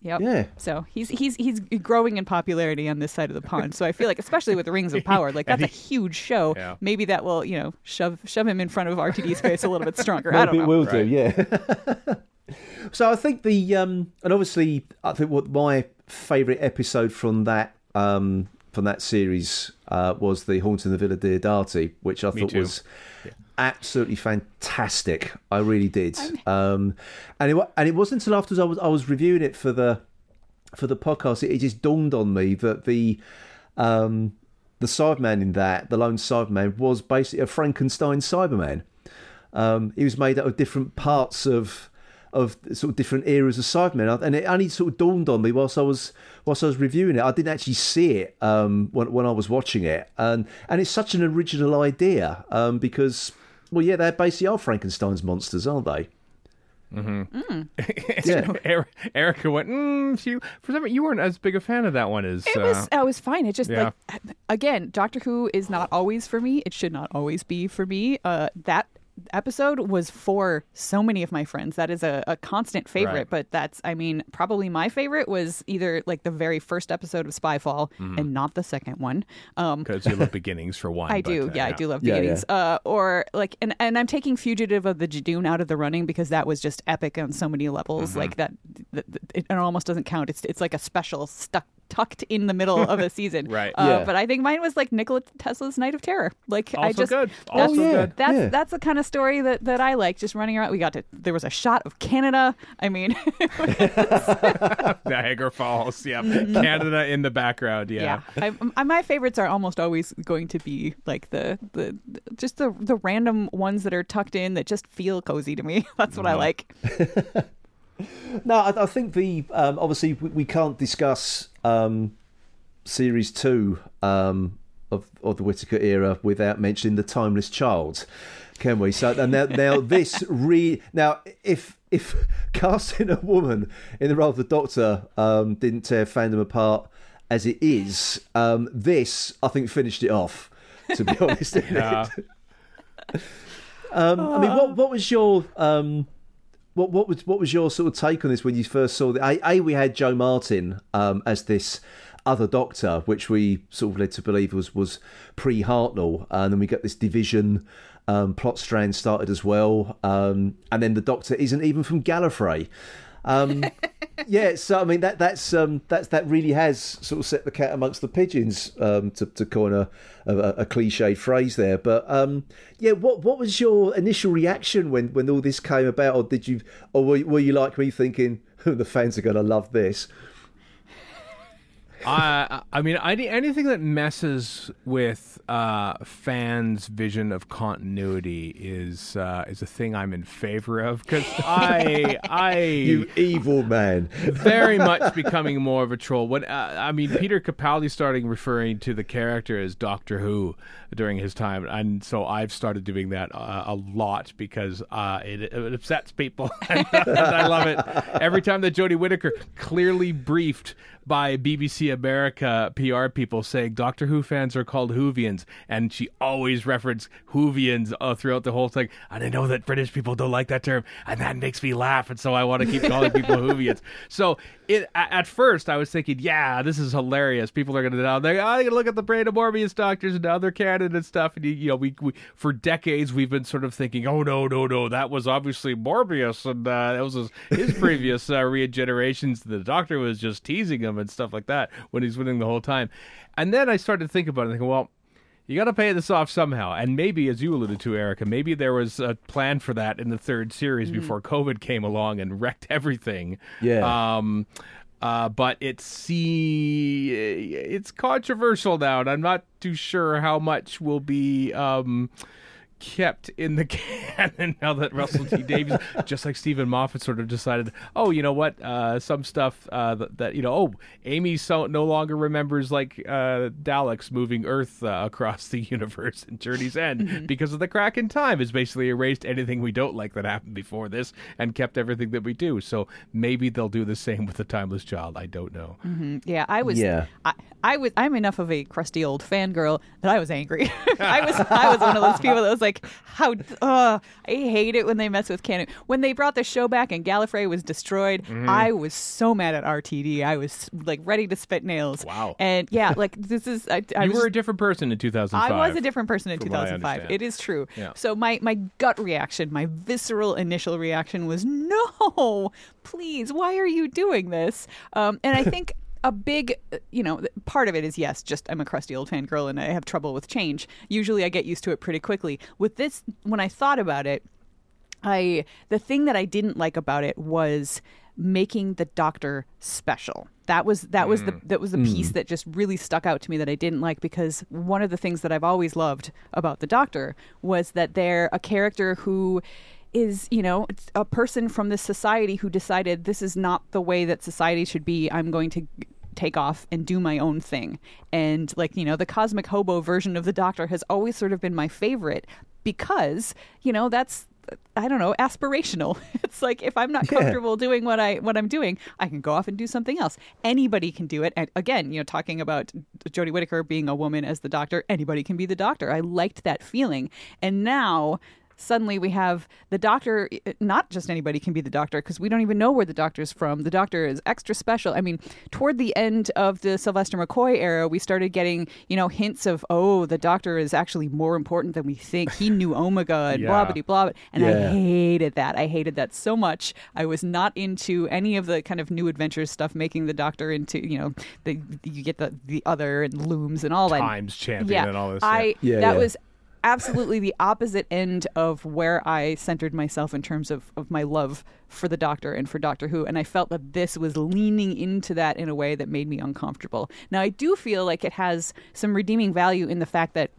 Yep. Yeah. So he's he's he's growing in popularity on this side of the pond. So I feel like, especially with the Rings of Power, like that's he, a huge show. Yeah. Maybe that will, you know, shove shove him in front of R T D's face a little bit stronger. Maybe I don't know. It will right. do. Yeah. So I think the um, and obviously I think what my favourite episode from that um, from that series uh, was the Haunting the Villa Diodati, which I Me thought too. was yeah. absolutely fantastic. I really did, um, and it and it wasn't until afterwards I was I was reviewing it for the for the podcast. It, it just dawned on me that the um, the Cyberman in that, the lone Cyberman, was basically a Frankenstein Cyberman. Um, he was made out of different parts of. of sort of different eras of Cybermen. And it only sort of dawned on me whilst I was whilst I was reviewing it. I didn't actually see it um, when, when I was watching it. And and it's such an original idea um, because, well, yeah, they basically are Frankenstein's monsters, aren't they? Mm-hmm. Mm. Yeah. er- Erica went, mm, she, for some reason, you weren't as big a fan of that one as... It was, uh, it was fine. It just, yeah. like, again, Doctor Who is not always for me. It should not always be for me. Uh, that... episode was for so many of my friends. That is a, a constant favorite, right. but that's, I mean, probably my favorite was either like the very first episode of Spyfall mm. and not the second one. Because um, you love Beginnings for one. I but, do, uh, yeah, yeah, I do love Beginnings. Yeah, yeah. Uh, or like, and, and I'm taking Fugitive of the Jadoon out of the running because that was just epic on so many levels. Mm-hmm. Like that, that it, it almost doesn't count. It's it's like a special stuck tucked in the middle of a season. Right. Uh, yeah. But I think mine was like Nikola Tesla's Night of Terror. Like also I just good. That's, also good. That's yeah. that's the kind of story that, that I like, just running around. We got to there was a shot of Canada. I mean Niagara Falls, yeah. Mm-hmm. Canada in the background, yeah. yeah. I, I, my favorites are almost always going to be like the, the just the the random ones that are tucked in that just feel cozy to me. That's what yeah. I like. No, I, I think the um, obviously we, we can't discuss um, series two um, of of the Whittaker era without mentioning the Timeless Child, can we? So and now now this re now if if casting a woman in the role of the Doctor um, didn't tear fandom apart as it is, um, this I think finished it off. To be honest, yeah. Um, I mean, what what was your um, what what was what was your sort of take on this when you first saw the? A, a we had Jo Martin um, as this other Doctor, which we sort of led to believe was was pre-Hartnell, and then we got this division. Um, plot strand started as well, um, and then the Doctor isn't even from Gallifrey. Um, yeah, so I mean that that's um, that's that really has sort of set the cat amongst the pigeons, um, to, to coin a, a, a cliched phrase there. But um, yeah, what what was your initial reaction when, when all this came about, or did you, or were, were you like me thinking oh, the fans are going to love this? I I mean, I, anything that messes with uh, fans' vision of continuity is uh, is a thing I'm in favor of, because I I you evil man, very much becoming more of a troll. When uh, I mean, Peter Capaldi started referring to the character as Doctor Who during his time, and so I've started doing that uh, a lot because uh, it, it upsets people, and, and I love it every time that Jodie Whittaker, clearly briefed by B B C America P R people, saying Doctor Who fans are called Whovians, and she always referenced Whovians uh, throughout the whole thing. And I know that British people don't like that term, and that makes me laugh, and so I want to keep calling people Whovians. So it, at first I was thinking, yeah, this is hilarious. People are going to now they oh, look at the Brain of Morbius doctors and other canon and stuff. And you know, we, we for decades we've been sort of thinking, oh no, no, no, that was obviously Morbius, and uh, that was his, his previous uh, regenerations. The Doctor was just teasing him and stuff like that when he's winning the whole time. And then I started to think about it, thinking, well, you got to pay this off somehow. And maybe, as you alluded to, Erica, maybe there was a plan for that in the third series mm. before COVID came along and wrecked everything. Yeah. Um, uh, but it's see, it's controversial now, and I'm not too sure how much will be um, kept in the canon now that Russell T Davies, just like Stephen Moffat, sort of decided, oh, you know what, uh, some stuff uh, that, that, you know, oh, Amy so- no longer remembers, like, uh, Daleks moving Earth uh, across the universe in Journey's End mm-hmm. because of the crack in time has basically erased anything we don't like that happened before this and kept everything that we do. So maybe they'll do the same with The Timeless Child. I don't know. Mm-hmm. Yeah, I was, yeah. I, I was, I'm enough of a crusty old fangirl that I was angry. I was, I was one of those people that was like, Like how uh, I hate it when they mess with canon. When they brought the show back and Gallifrey was destroyed, mm-hmm. I was so mad at R T D. I was like ready to spit nails. Wow. And yeah, like this is. I, I you was, were a different person in two thousand five. I was a different person in two thousand five. It is true. Yeah. So my my gut reaction, my visceral initial reaction was, no, please, why are you doing this? Um, and I think. A big, you know, part of it is, yes, just I'm a crusty old fan girl and I have trouble with change. Usually I get used to it pretty quickly. With this, when I thought about it, I the thing that I didn't like about it was making the Doctor special. That was that was the that was the piece mm. that just really stuck out to me that I didn't like, because one of the things that I've always loved about the Doctor was that they're a character who is, you know, a person from this society who decided this is not the way that society should be. I'm going to take off and do my own thing. And like, you know, the cosmic hobo version of the Doctor has always sort of been my favorite because, you know, that's, I don't know, aspirational. It's like, if I'm not comfortable yeah. doing what I what I'm doing, I can go off and do something else. Anybody can do it. And again, you know, talking about Jodie Whittaker being a woman as the Doctor, anybody can be the Doctor. I liked that feeling. And now suddenly we have the Doctor, not just anybody can be the Doctor, because we don't even know where the Doctor's from. The Doctor is extra special. I mean, toward the end of the Sylvester McCoy era, we started getting, you know, hints of, oh, the Doctor is actually more important than we think. He knew Omega and yeah. blah, blah, blah. And yeah. I hated that. I hated that so much. I was not into any of the kind of New Adventures stuff, making the Doctor into, you know, the, you get the, the other and looms and all that. Times champion yeah. and all this. I, yeah, that yeah. was absolutely the opposite end of where I centered myself in terms of, of my love for the Doctor and for Doctor Who. And I felt that this was leaning into that in a way that made me uncomfortable. Now, I do feel like it has some redeeming value in the fact that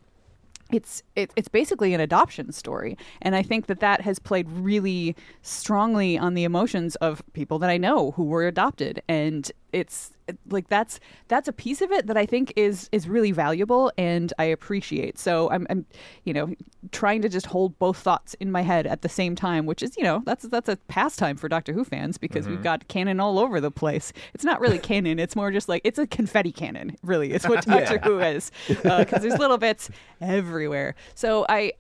It's it, it's basically an adoption story. And I think that that has played really strongly on the emotions of people that I know who were adopted. And it's like that's that's a piece of it that I think is is really valuable and I appreciate. So I'm, I'm you know, trying to just hold both thoughts in my head at the same time, which is, you know, that's that's a pastime for Doctor Who fans because mm-hmm. we've got canon all over the place. It's not really canon. It's more just like it's a confetti cannon, really. It's what Doctor yeah. Who is, because uh, there's little bits everywhere. So I,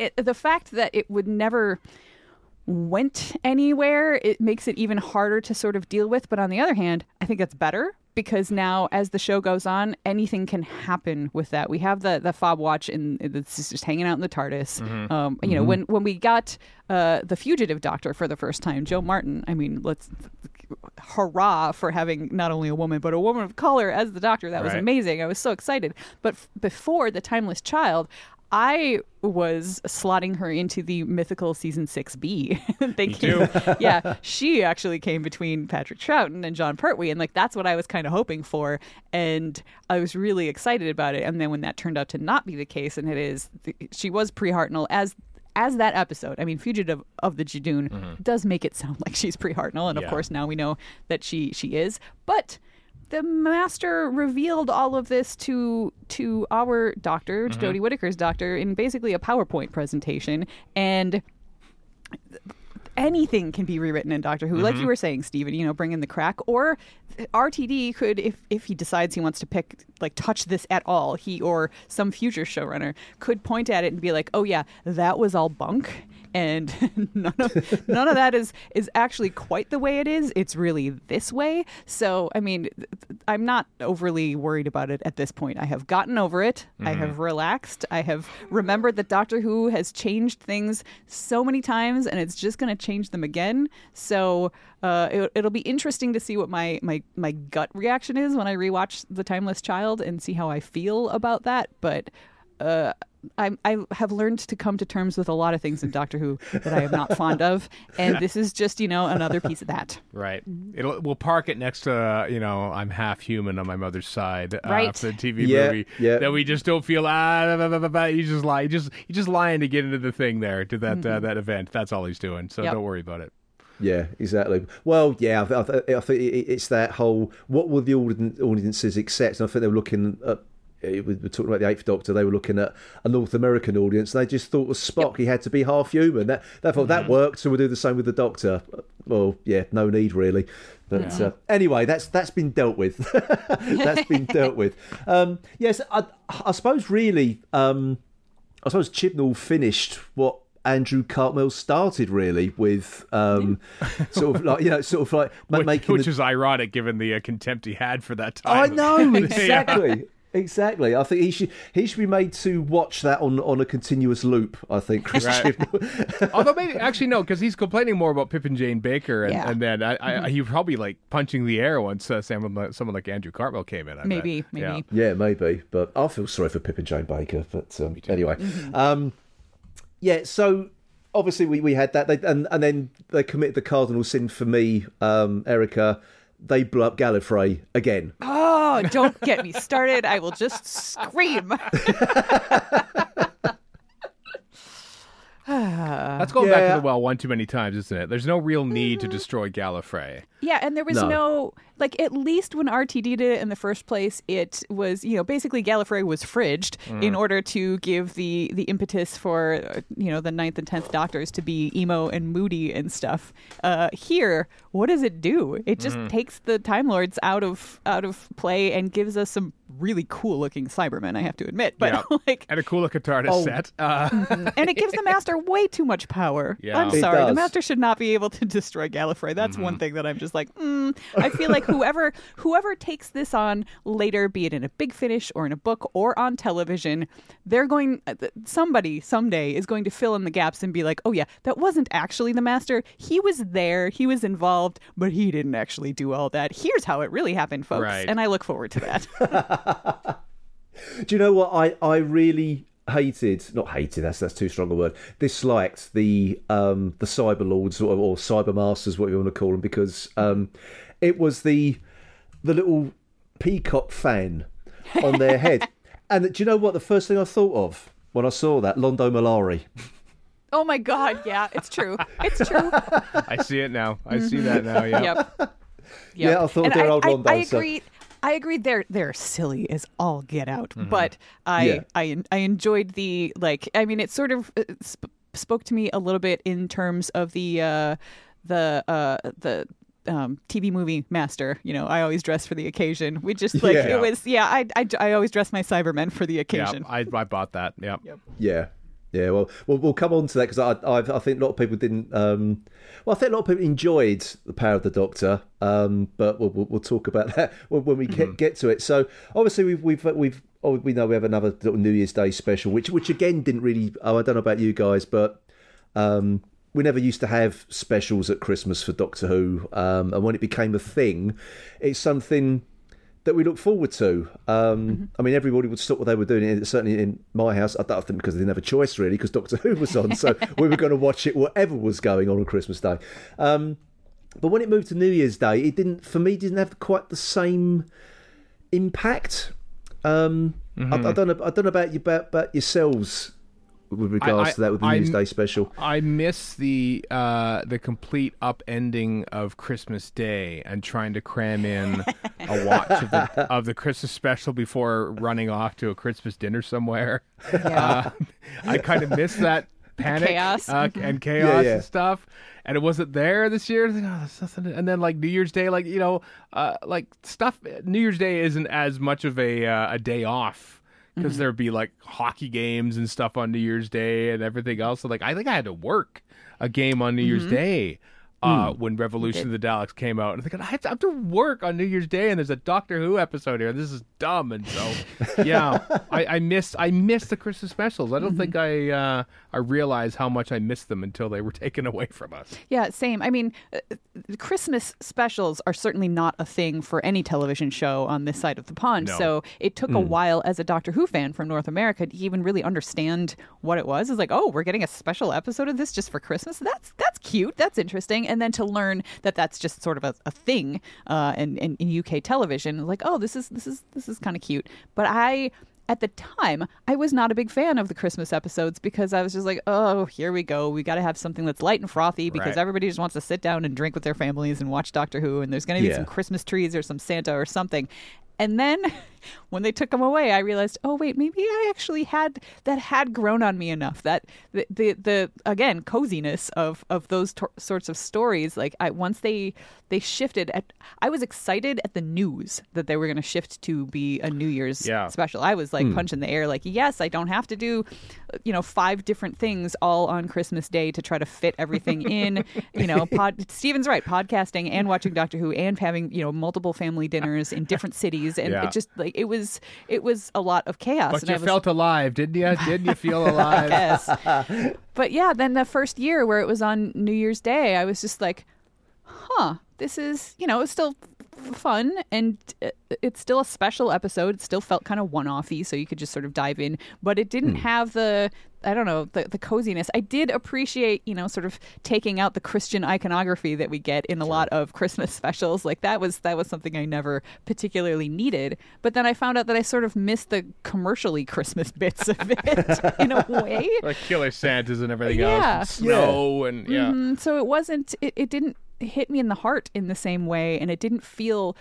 it, the fact that it would never went anywhere, it makes it even harder to sort of deal with. But on the other hand, I think that's better, because now as the show goes on, anything can happen with that. We have the the fob watch, and it's just hanging out in the TARDIS. Mm-hmm. Um, you mm-hmm. know, when when we got uh, the fugitive doctor for the first time, Jo Martin, I mean, let's hurrah for having not only a woman, but a woman of color as the doctor. That was right. amazing. I was so excited. But f- before the Timeless Child, I was slotting her into the mythical season six B. Thank you. Yeah, she actually came between Patrick Troughton and John Pertwee, and like that's what I was kind of hoping for, and I was really excited about it. And then when that turned out to not be the case, and it is, she was pre-Hartnell as as that episode. I mean, Fugitive of the Judoon mm-hmm. does make it sound like she's pre-Hartnell, and yeah. of course now we know that she she is, but. The Master revealed all of this to to our doctor, to mm-hmm. Jodie Whittaker's doctor, in basically a PowerPoint presentation. And anything can be rewritten in Doctor Who. Mm-hmm. Like you were saying, Stephen, you know, bring in the crack. Or R T D could, if, if he decides he wants to pick, like, touch this at all, he or some future showrunner could point at it and be like, oh, yeah, that was all bunk. And none of none of that is, is actually quite the way it is. It's really this way. So, I mean, I'm not overly worried about it at this point. I have gotten over it. Mm-hmm. I have relaxed. I have remembered that Doctor Who has changed things so many times, and it's just going to change them again. So uh, it, it'll be interesting to see what my, my, my gut reaction is when I rewatch The Timeless Child and see how I feel about that. But uh I, I have learned to come to terms with a lot of things in Doctor Who that I am not fond of, and this is just, you know, another piece of that. Right. It'll, we'll park it next to, uh, you know, I'm half human on my mother's side. Uh, right. For the T V yeah, movie yeah. that we just don't feel. Ah, blah, blah, blah, blah. He's just lying. He's just he's just lying to get into the thing there, to that mm-hmm. uh, that event. That's all he's doing. So yep. don't worry about it. Yeah, exactly. Well, yeah, I, th- I think it's that whole what will the audiences accept, and I think they were looking at. We were talking about the Eighth Doctor. They were looking at a North American audience. And they just thought with Spock, yep. he had to be half human. That they thought mm-hmm. that worked, so we'll do the same with the Doctor. Well, yeah, no need really. But yeah. uh, anyway, that's that's been dealt with. that's been dealt with. Um, yes, I, I suppose really, um, I suppose Chibnall finished what Andrew Cartmell started really with um, sort of like, you know, sort of like which, making which the... is ironic given the uh, contempt he had for that time. I know exactly. yeah. Exactly. I think he should he should be made to watch that on, on a continuous loop, I think, Chris right. Chibnall. Although maybe, actually, no, because he's complaining more about Pip and Jane Baker, and, yeah. and then I, I, he was probably, like, punching the air once uh, someone, someone like Andrew Cartmell came in. I maybe, bet. maybe. Yeah. yeah, maybe. But I feel sorry for Pip and Jane Baker, but um, anyway. Mm-hmm. Um, yeah, so... Obviously, we, we had that, they, and, and then they committed the cardinal sin for me, um, Erica... They blew up Gallifrey again. Oh, don't get me started. I will just scream. That's going yeah. back to the well one too many times, isn't it? There's no real need mm-hmm. to destroy Gallifrey. Yeah, and there was no. no... Like, at least when R T D did it in the first place, it was, you know, basically Gallifrey was fridged mm. in order to give the, the impetus for, you know, the ninth and tenth Doctors to be emo and moody and stuff. Uh, here, what does it do? It just mm. takes the Time Lords out of out of play and gives us some really cool-looking Cybermen, I have to admit. But yeah. like, and a cool-looking TARDIS oh. set. Uh... and it gives the Master way too much power. Yeah. I'm it sorry. Does. The Master should not be able to destroy Gallifrey. That's mm-hmm. one thing that I'm just like, mm, I feel like Whoever whoever takes this on later, be it in a Big Finish or in a book or on television, they're going. Somebody someday is going to fill in the gaps and be like, "Oh yeah, that wasn't actually the Master. He was there. He was involved, but he didn't actually do all that. Here's how it really happened, folks." Right. And I look forward to that. Do you know what I I really hated? Not hated. That's that's too strong a word. Disliked the um, the Cyberlords or, or Cybermasters, what you want to call them, because. Um, It was the the little peacock fan on their head. And do you know what the first thing I thought of when I saw that? Londo Malari. Oh, my God. Yeah, it's true. It's true. I see it now. I mm-hmm. see that now. Yeah. Yep. Yep. Yeah, I thought and they're I, old Londo. I, I agree. So. I agree. They're they're silly as all get out. Mm-hmm. But I, yeah. I, I enjoyed the, like, I mean, it sort of sp- spoke to me a little bit in terms of the uh, the uh, the... Um, T V movie Master, you know, I always dress for the occasion. We just like yeah. it was, yeah. I, I, I always dress my Cybermen for the occasion. Yeah, I I bought that. Yeah, yep. yeah, Yeah, well, we'll, we'll come on to that because I, I I think a lot of people didn't. Um, well, I think a lot of people enjoyed The Power of the Doctor, um, but we'll, we'll, we'll talk about that when we mm-hmm. get, get to it. So obviously we've we've we've oh, we know we have another little New Year's Day special, which which again didn't really. Oh, I don't know about you guys, but um, we never used to have specials at Christmas for Doctor Who, um, and when it became a thing, it's something that we look forward to. Um, mm-hmm. I mean, everybody would stop what they were doing. And certainly in my house, I don't think because they didn't have a choice really, because Doctor Who was on, so we were going to watch it, whatever was going on on Christmas Day. Um, but when it moved to New Year's Day, it didn't, for me, didn't have quite the same impact. Um, mm-hmm. I, I don't know. I don't know about you, about, about yourselves with regards I, I, to that with the I, New Year's Day special. I miss the uh, the complete upending of Christmas Day and trying to cram in a watch of the, of the Christmas special before running off to a Christmas dinner somewhere. Yeah. Uh, I kind of miss that panic chaos. Uh, and chaos yeah, yeah. and stuff. And it wasn't there this year. Like, oh, there's nothing. And then like New Year's Day, like, you know, uh, like stuff. New Year's Day isn't as much of a uh, a day off. Because there'd be like hockey games and stuff on New Year's Day and everything else. So, like, I think I had to work a game on New Year's mm-hmm. Day uh, mm. when Revolution of the Daleks came out. And I'm thinking, I have to, I have to work on New Year's Day, and there's a Doctor Who episode here. This is dumb. And so, yeah, I, I missed I missed the Christmas specials. I don't mm-hmm. think I uh, I realized how much I missed them until they were taken away from us. Yeah, same. I mean, uh, Christmas specials are certainly not a thing for any television show on this side of the pond. No. So it took mm. a while as a Doctor Who fan from North America to even really understand what it was. It's like, oh, we're getting a special episode of this just for Christmas. That's that's cute. That's interesting. And then to learn that that's just sort of a, a thing uh, in, in, in U K television, like, oh, this is this is this is kind of cute. But I, at the time, I was not a big fan of the Christmas episodes because I was just like, oh, here we go. We got to have something that's light and frothy because right. everybody just wants to sit down and drink with their families and watch Doctor Who. And there's going to be yeah. some Christmas trees or some Santa or something. And then when they took them away, I realized, oh, wait, maybe I actually had that had grown on me enough that the the, the again, coziness of of those to- sorts of stories. Like I, once they they shifted at, I was excited at the news that they were going to shift to be a New Year's yeah. special. I was like mm. punching the air like, yes, I don't have to do, you know, five different things all on Christmas Day to try to fit everything in, you know, pod- Stephen's right. Podcasting and watching Doctor Who and having, you know, multiple family dinners in different cities. And yeah. it just like it was, it was a lot of chaos. But and you I was, felt alive, didn't you? Didn't you feel alive? Yes. But yeah, then the first year where it was on New Year's Day, I was just like, "Huh, this is you know, it's still fun, and it's still a special episode. It still felt kind of one-offy, so you could just sort of dive in, but it didn't mm. have the." I don't know, the, the coziness. I did appreciate, you know, sort of taking out the Christian iconography that we get in a lot of Christmas specials. Like that was that was something I never particularly needed. But then I found out that I sort of missed the commercially Christmas bits of it in a way. Like killer Santas and everything yeah. else. And snow yeah. and yeah. Mm-hmm. So it wasn't, it, it didn't hit me in the heart in the same way. And it didn't feel...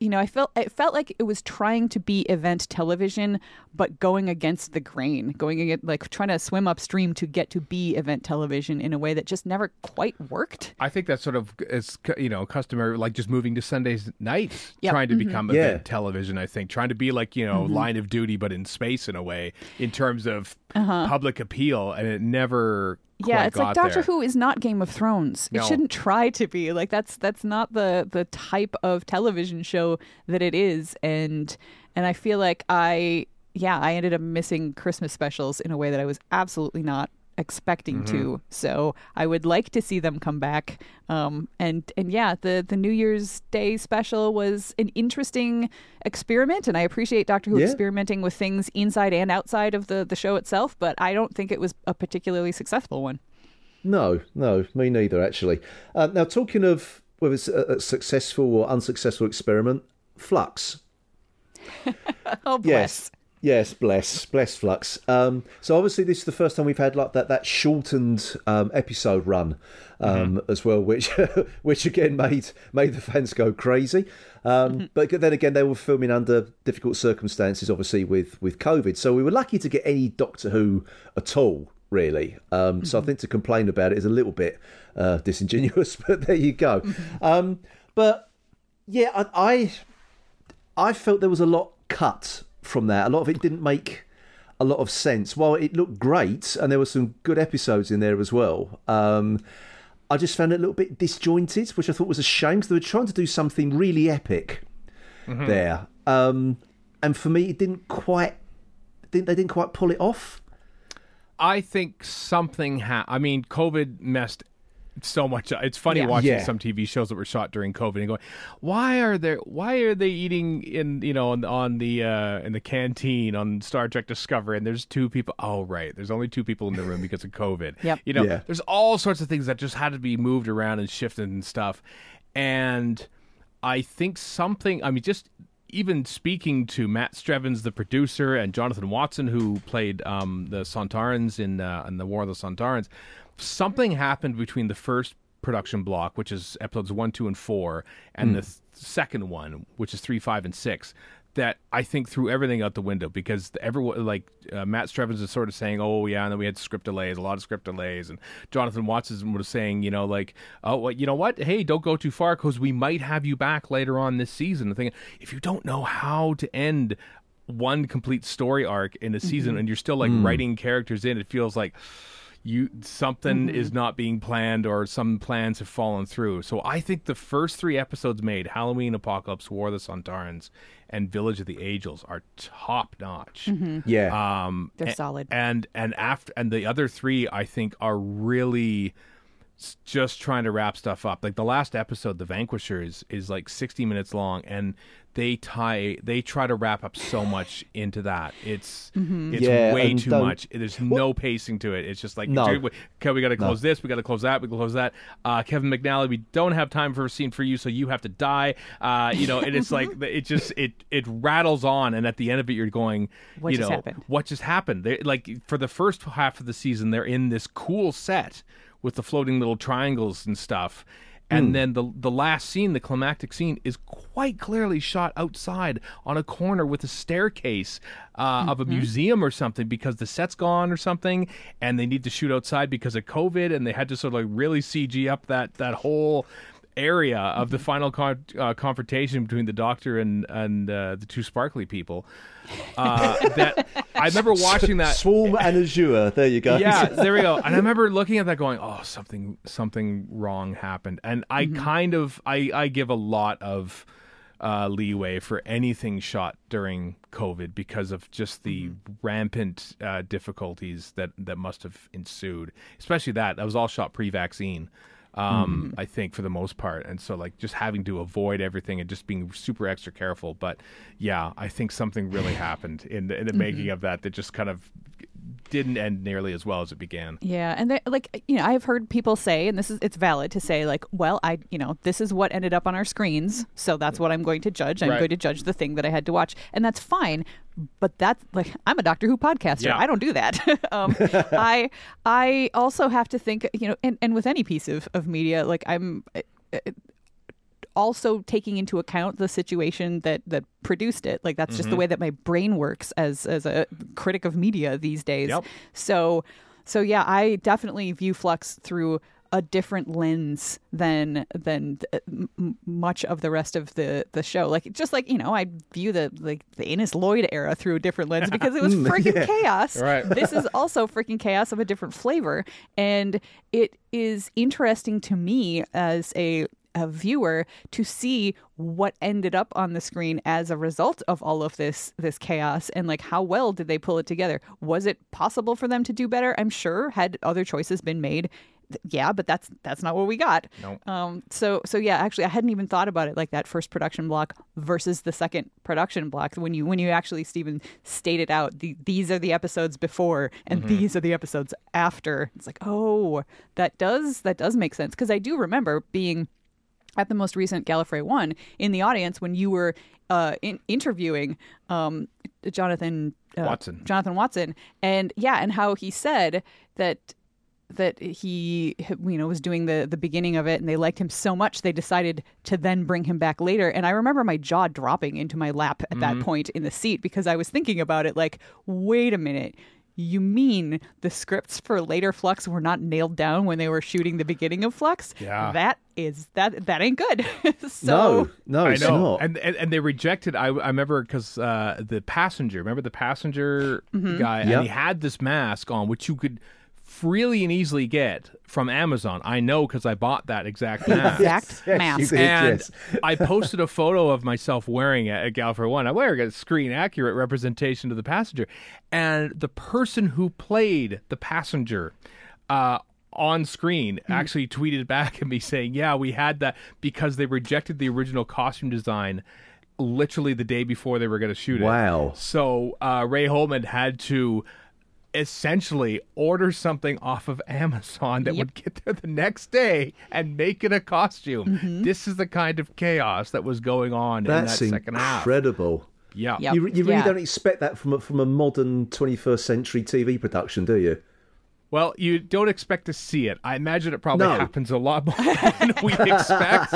You know, I felt it felt like it was trying to be event television, but going against the grain, going against, like trying to swim upstream to get to be event television in a way that just never quite worked. I think that's sort of, it's, you know, customary, like just moving to Sunday nights, yep. trying to mm-hmm. become yeah. event television, I think, trying to be like, you know, mm-hmm. Line of Duty, but in space in a way, in terms of uh-huh. public appeal. And it never... Yeah, it's like Doctor there. Who is not Game of Thrones. No. It shouldn't try to be. Like that's that's not the the type of television show that it is. And and I feel like I yeah, I ended up missing Christmas specials in a way that I was absolutely not expecting mm-hmm. to. So I would like to see them come back. Um and and yeah, the the New Year's Day special was an interesting experiment, and I appreciate Doctor Who yeah. experimenting with things inside and outside of the the show itself, but I don't think it was a particularly successful one. No, no, me neither actually. Uh, now talking of whether it's a, a successful or unsuccessful experiment, Flux. Oh bless. Yes. Yes, bless, bless Flux. Um, so obviously this is the first time we've had like that that shortened um, episode run um, mm-hmm. as well, which which again made made the fans go crazy. Um, mm-hmm. But then again, they were filming under difficult circumstances, obviously with with COVID. So we were lucky to get any Doctor Who at all, really. Um, mm-hmm. So I think to complain about it is a little bit uh, disingenuous. But there you go. Mm-hmm. Um, but yeah, I, I I felt there was a lot cut from that. A lot of it didn't make a lot of sense. While it looked great, and there were some good episodes in there as well, um, I just found it a little bit disjointed, which I thought was a shame, because they were trying to do something really epic mm-hmm. there. Um, and for me, it didn't quite... Didn't, they didn't quite pull it off. I think something ha- I mean, COVID messed so much up. It's funny yeah. watching yeah. some T V shows that were shot during COVID and going, why are they why are they eating in, you know, on, on the uh, in the canteen on Star Trek Discovery, and there's two people. Oh, right. There's only two people in the room because of COVID. Yep. You know, yeah. there's all sorts of things that just had to be moved around and shifted and stuff. And I think something, I mean, just even speaking to Matt Strevens, the producer, and Jonathan Watson, who played um, the Sontarans in, uh, in the War of the Sontarans, something happened between the first production block, which is episodes one, two, and four, and mm. the th- second one, which is three, five, and six, that I think threw everything out the window, because everyone, like uh, Matt Strevens is sort of saying, oh, yeah, and then we had script delays, a lot of script delays, and Jonathan Watson was saying, you know, like, oh, well, you know what? Hey, don't go too far, because we might have you back later on this season. The thing, if you don't know how to end one complete story arc in a season mm-hmm. and you're still, like, mm. writing characters in, it feels like... You something mm-hmm. is not being planned, or some plans have fallen through. So I think the first three episodes made, Halloween, Apocalypse, War of the Sontarans, and Village of the Angels, are top notch. Mm-hmm. Yeah, um, they're and, solid. And and after and the other three, I think, are really just trying to wrap stuff up. Like the last episode, The Vanquisher, is, is like sixty minutes long, and they tie they try to wrap up so much into that. It's mm-hmm. it's yeah, way too don't... much. There's well, no pacing to it. It's just like, no. dude, we, okay, we got to close no. this, we got to close that, we close that. Uh, Kevin McNally, we don't have time for a scene for you, so you have to die. Uh, you know, and it's like it just it it rattles on, and at the end of it, you're going, what you just know, happened? What just happened? They, like for the first half of the season, they're in this cool set with the floating little triangles and stuff. And mm. then the the last scene, the climactic scene, is quite clearly shot outside on a corner with a staircase uh, mm-hmm. of a museum or something, because the set's gone or something, and they need to shoot outside because of COVID, and they had to sort of like really C G up that, that whole area of mm-hmm. the final con- uh, confrontation between the Doctor and, and uh, the two sparkly people. Uh, that I remember watching that Swarm and Azure. There you go. Yeah, there we go. And I remember looking at that, going, "Oh, something, something wrong happened." And I mm-hmm. kind of, I, I give a lot of uh, leeway for anything shot during COVID because of just the mm-hmm. rampant uh, difficulties that that must have ensued. Especially that that was all shot pre-vaccine. Um, mm-hmm. I think, for the most part. And so, like, just having to avoid everything and just being super extra careful. But, yeah, I think something really happened in the, in the mm-hmm. making of that that just kind of didn't end nearly as well as it began. Yeah. And, like, you know, I've heard people say, and this is, it's valid to say, like, well, I, you know, this is what ended up on our screens. So that's what I'm going to judge. I'm right. going to judge the thing that I had to watch. And that's fine. But that's like, I'm a Doctor Who podcaster. Yeah. I don't do that. um, I I also have to think, you know, and, and with any piece of, of media, like I'm also taking into account the situation that, that produced it. Like that's mm-hmm. just the way that my brain works as as a critic of media these days. Yep. So so yeah, I definitely view Flux through a different lens than than th- much of the rest of the, the show. Like just like, you know, I view the like the Amos Lloyd era through a different lens because it was freaking yeah. chaos. Right. This is also freaking chaos of a different flavor, and it is interesting to me as a a viewer to see what ended up on the screen as a result of all of this this chaos, and like how well did they pull it together? Was it possible for them to do better? I'm sure had other choices been made. Yeah, but that's that's not what we got. Nope. Um, so so yeah, actually, I hadn't even thought about it like that. First production block versus the second production block. When you when you actually, Stephen, stated out the, these are the episodes before and mm-hmm. these are the episodes after. It's like, oh, that does that does make sense, because I do remember being at the most recent Gallifrey One in the audience when you were uh, in, interviewing um, Jonathan uh, Watson, Jonathan Watson, and yeah, and how he said that. that he, you know, was doing the, the beginning of it, and they liked him so much they decided to then bring him back later. And I remember my jaw dropping into my lap at mm-hmm. that point in the seat, because I was thinking about it like, wait a minute, You mean the scripts for later Flux were not nailed down when they were shooting the beginning of Flux? Yeah. That is that that ain't good. so No, no, it's I know. not. And, and and they rejected I I remember because uh, the passenger, remember the passenger mm-hmm. guy yep. and he had this mask on which you could freely and easily get from Amazon. I know because I bought that exact mask. Exact yes, mask. And I posted a photo of myself wearing it at Gal for One. I wear a screen accurate representation of the passenger. And the person who played the passenger uh, on screen mm-hmm. actually tweeted back at me saying, yeah, we had that because they rejected the original costume design literally the day before they were going to shoot it. Wow. So uh, Ray Holman had to essentially order something off of Amazon that yep. would get there the next day and make it a costume. Mm-hmm. This is the kind of chaos that was going on That's in that second half. That's incredible. Yeah. Yep. You, you really yeah. don't expect that from a, from a modern twenty-first century T V production, do you? Well, you don't expect to see it. I imagine it probably no. happens a lot more than we expect.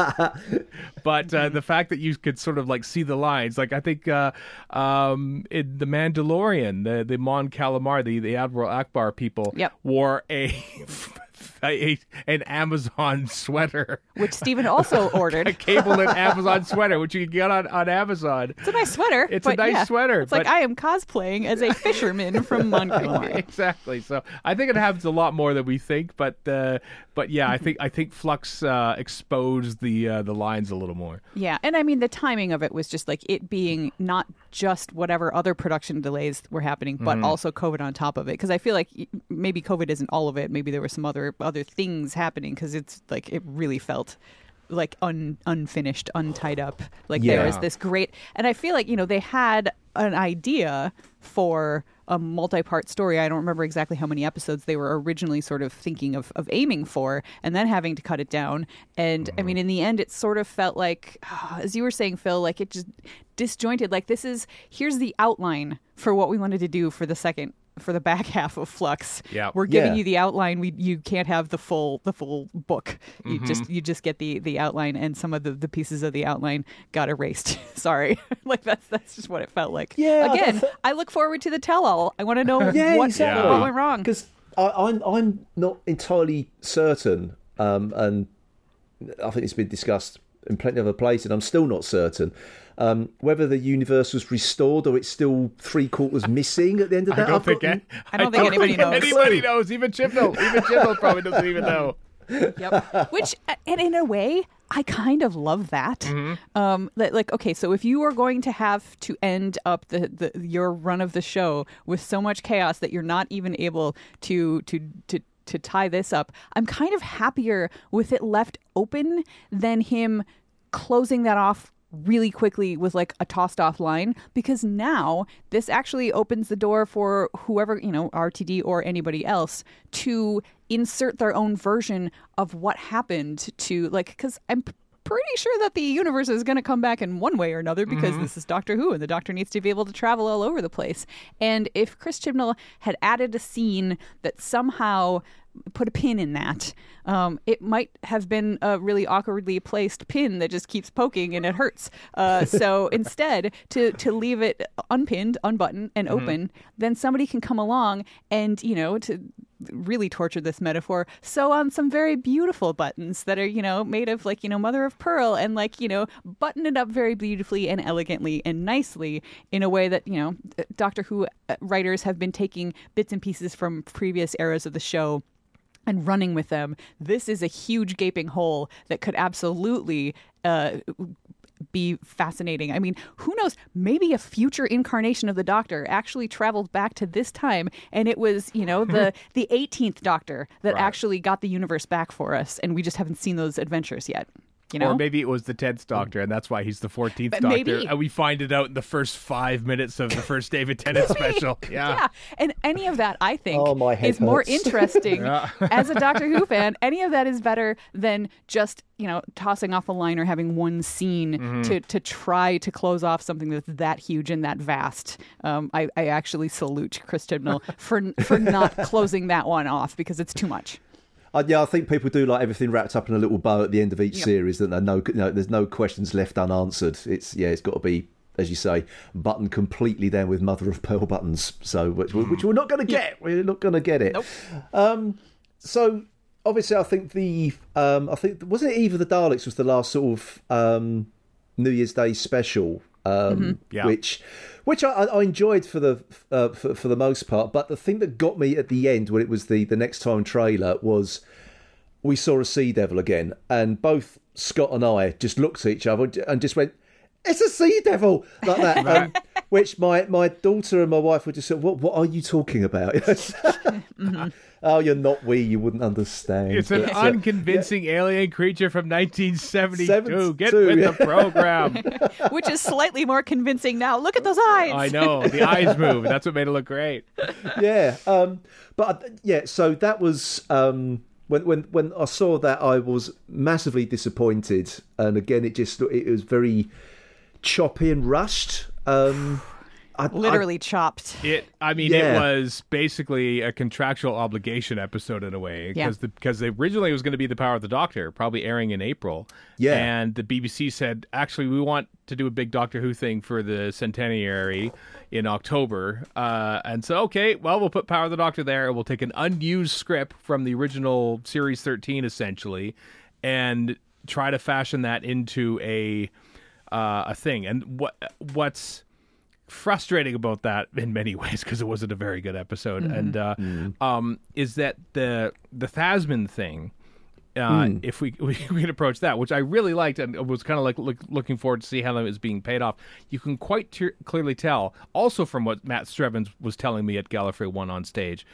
But uh, the fact that you could sort of like see the lines, like I think uh, um, in The Mandalorian, the, the Mon Calamari, the, the Admiral Akbar people yep. wore a, a an Amazon sweater. Which Stephen also ordered. A cable-knit Amazon sweater, which you can get on, on Amazon. It's a nice sweater. It's a nice yeah, sweater. It's but... like I am cosplaying as a fisherman from Mon Calamari. Exactly. So I think it has happens a lot more than we think, but uh, but yeah, I think I think Flux uh, exposed the uh, the lines a little more. Yeah, and I mean the timing of it was just like it being not just whatever other production delays were happening, but mm-hmm. also COVID on top of it. Because I feel like maybe COVID isn't all of it. Maybe there were some other other things happening. Because it's like it really felt like un, unfinished, untied up. Like yeah. there was this great, and I feel like you know they had an idea for a multi-part story. I don't remember exactly how many episodes they were originally sort of thinking of, of aiming for, and then having to cut it down. And mm-hmm. I mean, in the end, it sort of felt like, oh, as you were saying, Phil, like it just disjointed. Like this is, here's the outline for what we wanted to do for the second, for the back half of Flux. Yeah. We're giving yeah. you the outline. We You can't have the full the full book. You mm-hmm. just you just get the, the outline, and some of the, the pieces of the outline got erased. Sorry. like that's that's just what it felt like. Yeah, Again, th- I look forward to the tell-all. I want to know yeah, what, exactly. what went wrong. Because I'm, I'm not entirely certain, um, and I think it's been discussed in plenty of other places, and I'm still not certain um, whether the universe was restored or it's still three quarters missing at the end of that. I don't think, I, I don't I think don't anybody knows. Anybody knows, even Chibnall. Even Chibnall probably doesn't even know. Yep. Which, and in a way, I kind of love that. Mm-hmm. Um, like, okay, so if you are going to have to end up the, the your run of the show with so much chaos that you're not even able to to to. to tie this up, I'm kind of happier with it left open than him closing that off really quickly with like a tossed off line, because now this actually opens the door for whoever, you know, R T D or anybody else to insert their own version of what happened to like, because I'm p- pretty sure that the universe is going to come back in one way or another, because mm-hmm. this is Doctor Who and the Doctor needs to be able to travel all over the place. And if Chris Chibnall had added a scene that somehow put a pin in that, um, it might have been a really awkwardly placed pin that just keeps poking and it hurts. Uh, so instead, to to leave it unpinned, unbuttoned, and open, mm-hmm. then somebody can come along and, you know, to really torture this metaphor, sew on some very beautiful buttons that are, you know, made of like, you know, mother of pearl, and like, you know, button it up very beautifully and elegantly and nicely in a way that, you know, Doctor Who writers have been taking bits and pieces from previous eras of the show and running with them. This is a huge gaping hole that could absolutely uh, be fascinating. I mean, who knows? Maybe a future incarnation of the Doctor actually traveled back to this time, and it was, you know, the, the eighteenth Doctor that right. actually got the universe back for us, and we just haven't seen those adventures yet. You know? Or maybe it was the tenth Doctor, and that's why he's the fourteenth Doctor. Maybe. And we find it out in the first five minutes of the first David Tennant special. Yeah. yeah. And any of that, I think, oh, my head is hurts. More interesting. yeah. As a Doctor Who fan, any of that is better than just, you know, tossing off a line or having one scene mm-hmm. to, to try to close off something that's that huge and that vast. Um, I, I actually salute Chris Chibnall for, for not closing that one off, because it's too much. Uh, yeah, I think people do like everything wrapped up in a little bow at the end of each yep. series. That no, no, there's no questions left unanswered. It's yeah, it's got to be as you say, buttoned completely down with mother of pearl buttons. So which, which we're not going to get. Yeah. We're not going to get it. Nope. Um, so obviously, I think the um, I think wasn't it Eve of the Daleks was the last sort of um, New Year's Day special. Um, mm-hmm. yeah. Which, which I, I enjoyed for the uh, for, for the most part, but the thing that got me at the end when it was the, the Next Time trailer was we saw a sea devil again, and both Scott and I just looked at each other and just went, "It's a sea devil!" like that. um, which my, my daughter and my wife were just, "What what are you talking about?" mm-hmm. Oh, you're not we. You wouldn't understand. It's an but, unconvincing yeah. alien creature from nineteen seventy-two. Get with yeah. the program. Which is slightly more convincing now. Look at those eyes. I know. The eyes move. That's what made it look great. Yeah. Um, but, yeah, so that was... Um, when, when when I saw that, I was massively disappointed. And, again, it just it was very choppy and rushed. Um I, literally I, chopped it. I mean, yeah. it was basically a contractual obligation episode in a way, because yeah. because originally it was going to be The Power of the Doctor, probably airing in April. Yeah, and the B B C said, actually, we want to do a big Doctor Who thing for the centenary in October, uh, and so okay, well, we'll put Power of the Doctor there, and we'll take an unused script from the original series thirteen, essentially, and try to fashion that into a uh, a thing. And what what's frustrating about that in many ways, because it wasn't a very good episode, mm-hmm. and uh, mm. um, is that the the Thasman thing? Uh, mm. If we, we we can approach that, which I really liked, and was kind of like look, looking forward to see how that was being paid off. You can quite te- clearly tell, also from what Matt Strevens was telling me at Gallifrey One on stage,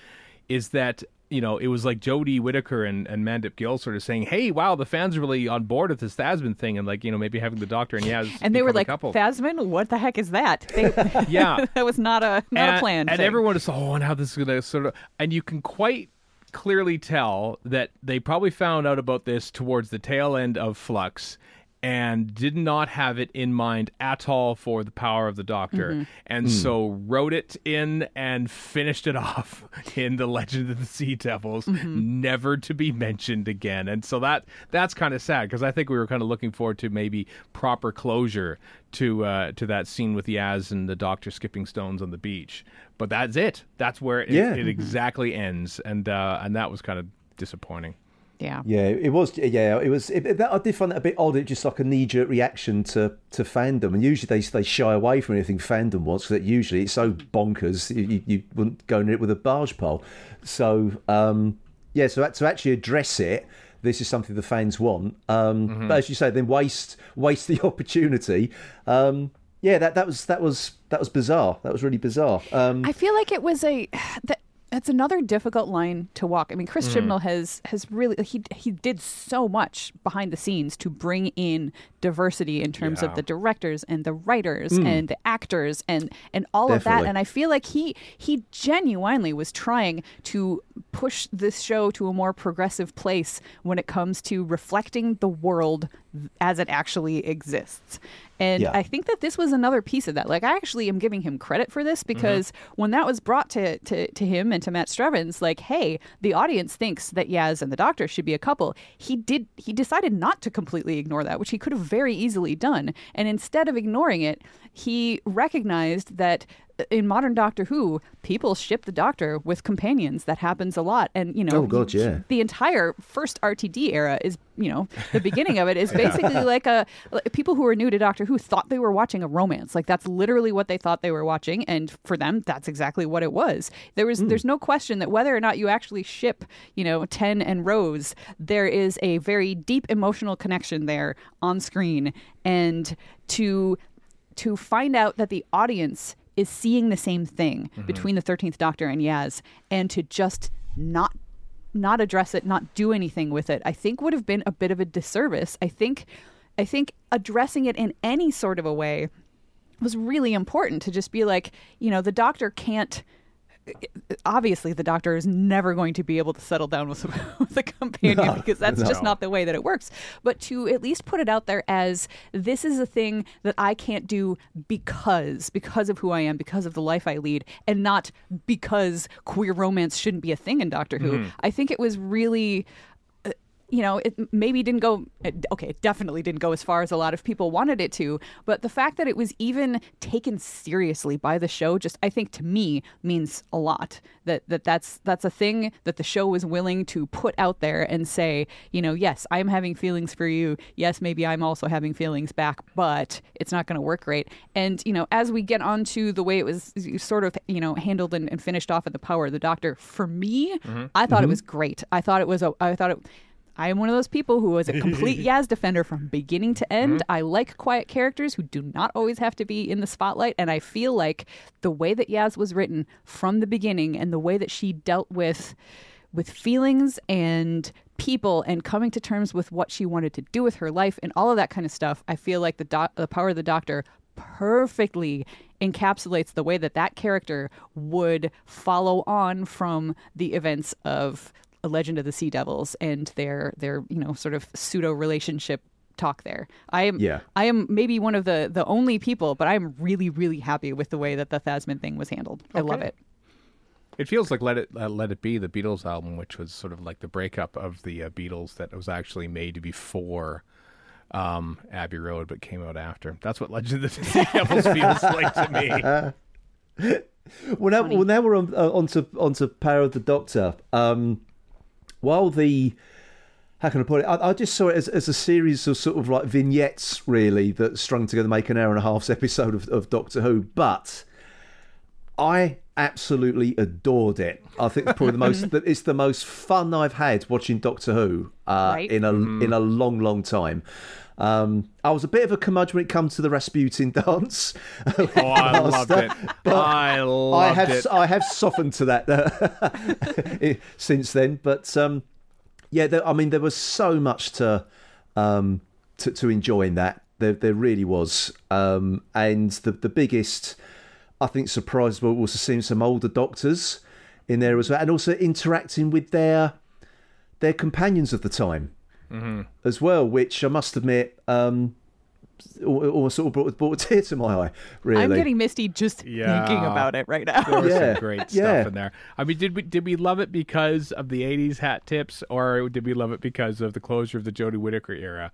is that you know it was like Jodie Whittaker and, and Mandip Gill sort of saying, "Hey, wow, the fans are really on board with this Thasman thing," and like you know maybe having the Doctor and yeah, and they were like, "Thasman, what the heck is that?" They, yeah, that was not a not and, a plan. And thing. Everyone is oh, and how this is going to sort of, and you can quite clearly tell that they probably found out about this towards the tail end of Flux and did not have it in mind at all for The Power of the Doctor, mm-hmm. and mm. so wrote it in and finished it off in The Legend of the Sea Devils, mm-hmm. never to be mentioned again. And so that that's kind of sad, because I think we were kind of looking forward to maybe proper closure to uh, to that scene with Yaz and the Doctor skipping stones on the beach. But that's it. That's where it, yeah. it, it exactly ends, and uh, and that was kind of disappointing. Yeah, yeah, it was. Yeah, it was. It, that, I did find that a bit odd. It just like a knee-jerk reaction to, to fandom, and usually they they shy away from anything fandom wants. That usually it's so bonkers, you, you wouldn't go near it with a barge pole. So um, yeah, so to actually address it, this is something the fans want. Um, mm-hmm. But as you say, then waste waste the opportunity. Um, yeah, that, that was that was that was bizarre. That was really bizarre. Um, I feel like it was a. The- That's another difficult line to walk. I mean, Chris mm. Chibnall has has really he he did so much behind the scenes to bring in diversity in terms yeah. of the directors and the writers mm. and the actors and and all Definitely. Of that. And I feel like he he genuinely was trying to push this show to a more progressive place when it comes to reflecting the world as it actually exists. And yeah. I think that this was another piece of that. Like, I actually am giving him credit for this, because mm-hmm. when that was brought to, to, to him and to Matt Strevens, like, hey, the audience thinks that Yaz and the Doctor should be a couple. He did. He decided not to completely ignore that, which he could have very easily done. And instead of ignoring it, he recognized that in modern Doctor Who, people ship the Doctor with companions. That happens a lot. And, you know, oh, God, yeah. the entire first R T D era is, you know, the beginning of it is basically like a like people who are new to Doctor Who thought they were watching a romance. Like, that's literally what they thought they were watching. And for them, that's exactly what it was. There was mm. There's no question that whether or not you actually ship, you know, Ten and Rose, there is a very deep emotional connection there on screen. And to to find out that the audience is seeing the same thing mm-hmm. between the thirteenth Doctor and Yaz, and to just not not address it, not do anything with it, I think would have been a bit of a disservice. I think I think addressing it in any sort of a way was really important, to just be like, you know, the Doctor can't... Obviously, the Doctor is never going to be able to settle down with, with a companion no, because that's no. just not the way that it works. But to at least put it out there as, this is a thing that I can't do because, because of who I am, because of the life I lead, and not because queer romance shouldn't be a thing in Doctor Who. Mm-hmm. I think it was really... you know, it maybe didn't go, okay, it definitely didn't go as far as a lot of people wanted it to, but the fact that it was even taken seriously by the show just, I think, to me, means a lot. That, that that's, that's a thing that the show was willing to put out there and say, you know, yes, I'm having feelings for you. Yes, maybe I'm also having feelings back, but it's not going to work great. And, you know, as we get on to the way it was sort of, you know, handled and, and finished off at the Power of the Doctor, for me, mm-hmm. I thought mm-hmm. it was great. I thought it was, a, I thought it... I am one of those people who was a complete Yaz defender from beginning to end. Mm-hmm. I like quiet characters who do not always have to be in the spotlight. And I feel like the way that Yaz was written from the beginning and the way that she dealt with with feelings and people and coming to terms with what she wanted to do with her life and all of that kind of stuff, I feel like the, doc- the Power of the Doctor perfectly encapsulates the way that that character would follow on from the events of A Legend of the Sea Devils and their their you know sort of pseudo relationship talk there. I am yeah. I am maybe one of the the only people, but I am really really happy with the way that the Thasman thing was handled. Okay. I love it. It feels like Let It uh, Let It Be, the Beatles album, which was sort of like the breakup of the uh, Beatles that was actually made before um, Abbey Road, but came out after. That's what Legend of the Sea Devils feels like to me. Well, now, well, now we're on uh, onto onto Power of the Doctor. Um, While the, how can I put it? I, I just saw it as, as a series of sort of like vignettes, really, that strung together make an hour and a half's episode of, of Doctor Who. But I absolutely adored it. I think it's probably the most. It's the most fun I've had watching Doctor Who uh, right? in a mm. in a long, long time. Um, I was a bit of a curmudgeon when it comes to the Rasputin dance. Oh, I loved it. But I loved I have, it. I have softened to that since then. But um, yeah, there, I mean, there was so much to um, to, to enjoy in that. There, there really was. Um, and the, the biggest, I think, surprise was seeing some older doctors in there as well, and also interacting with their their companions of the time. Mm-hmm. As well, which I must admit, um, almost sort of brought, brought a tear to my eye. Really, I'm getting misty just yeah. thinking about it right now. There was yeah. some great stuff yeah. in there. I mean, did we did we love it because of the eighties hat tips, or did we love it because of the closure of the Jodie Whittaker era?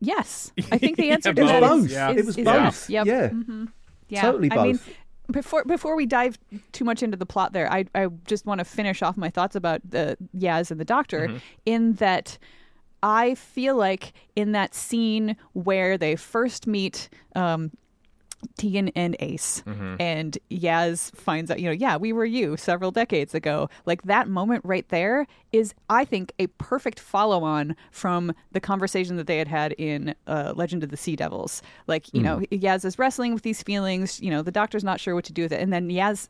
Yes, I think the answer yeah, to both. Is, yeah. is, it was is both. Yeah, yeah. Mm-hmm. yeah. totally both. I mean, Before before we dive too much into the plot there, I I just want to finish off my thoughts about the Yaz and the Doctor mm-hmm. in that. I feel like in that scene where they first meet um, Tegan and Ace mm-hmm. and Yaz finds out, you know, yeah, we were you several decades ago. Like that moment right there is, I think, a perfect follow-on from the conversation that they had had in uh, Legend of the Sea Devils. Like, you mm-hmm. know, Yaz is wrestling with these feelings. You know, the Doctor's not sure what to do with it. And then Yaz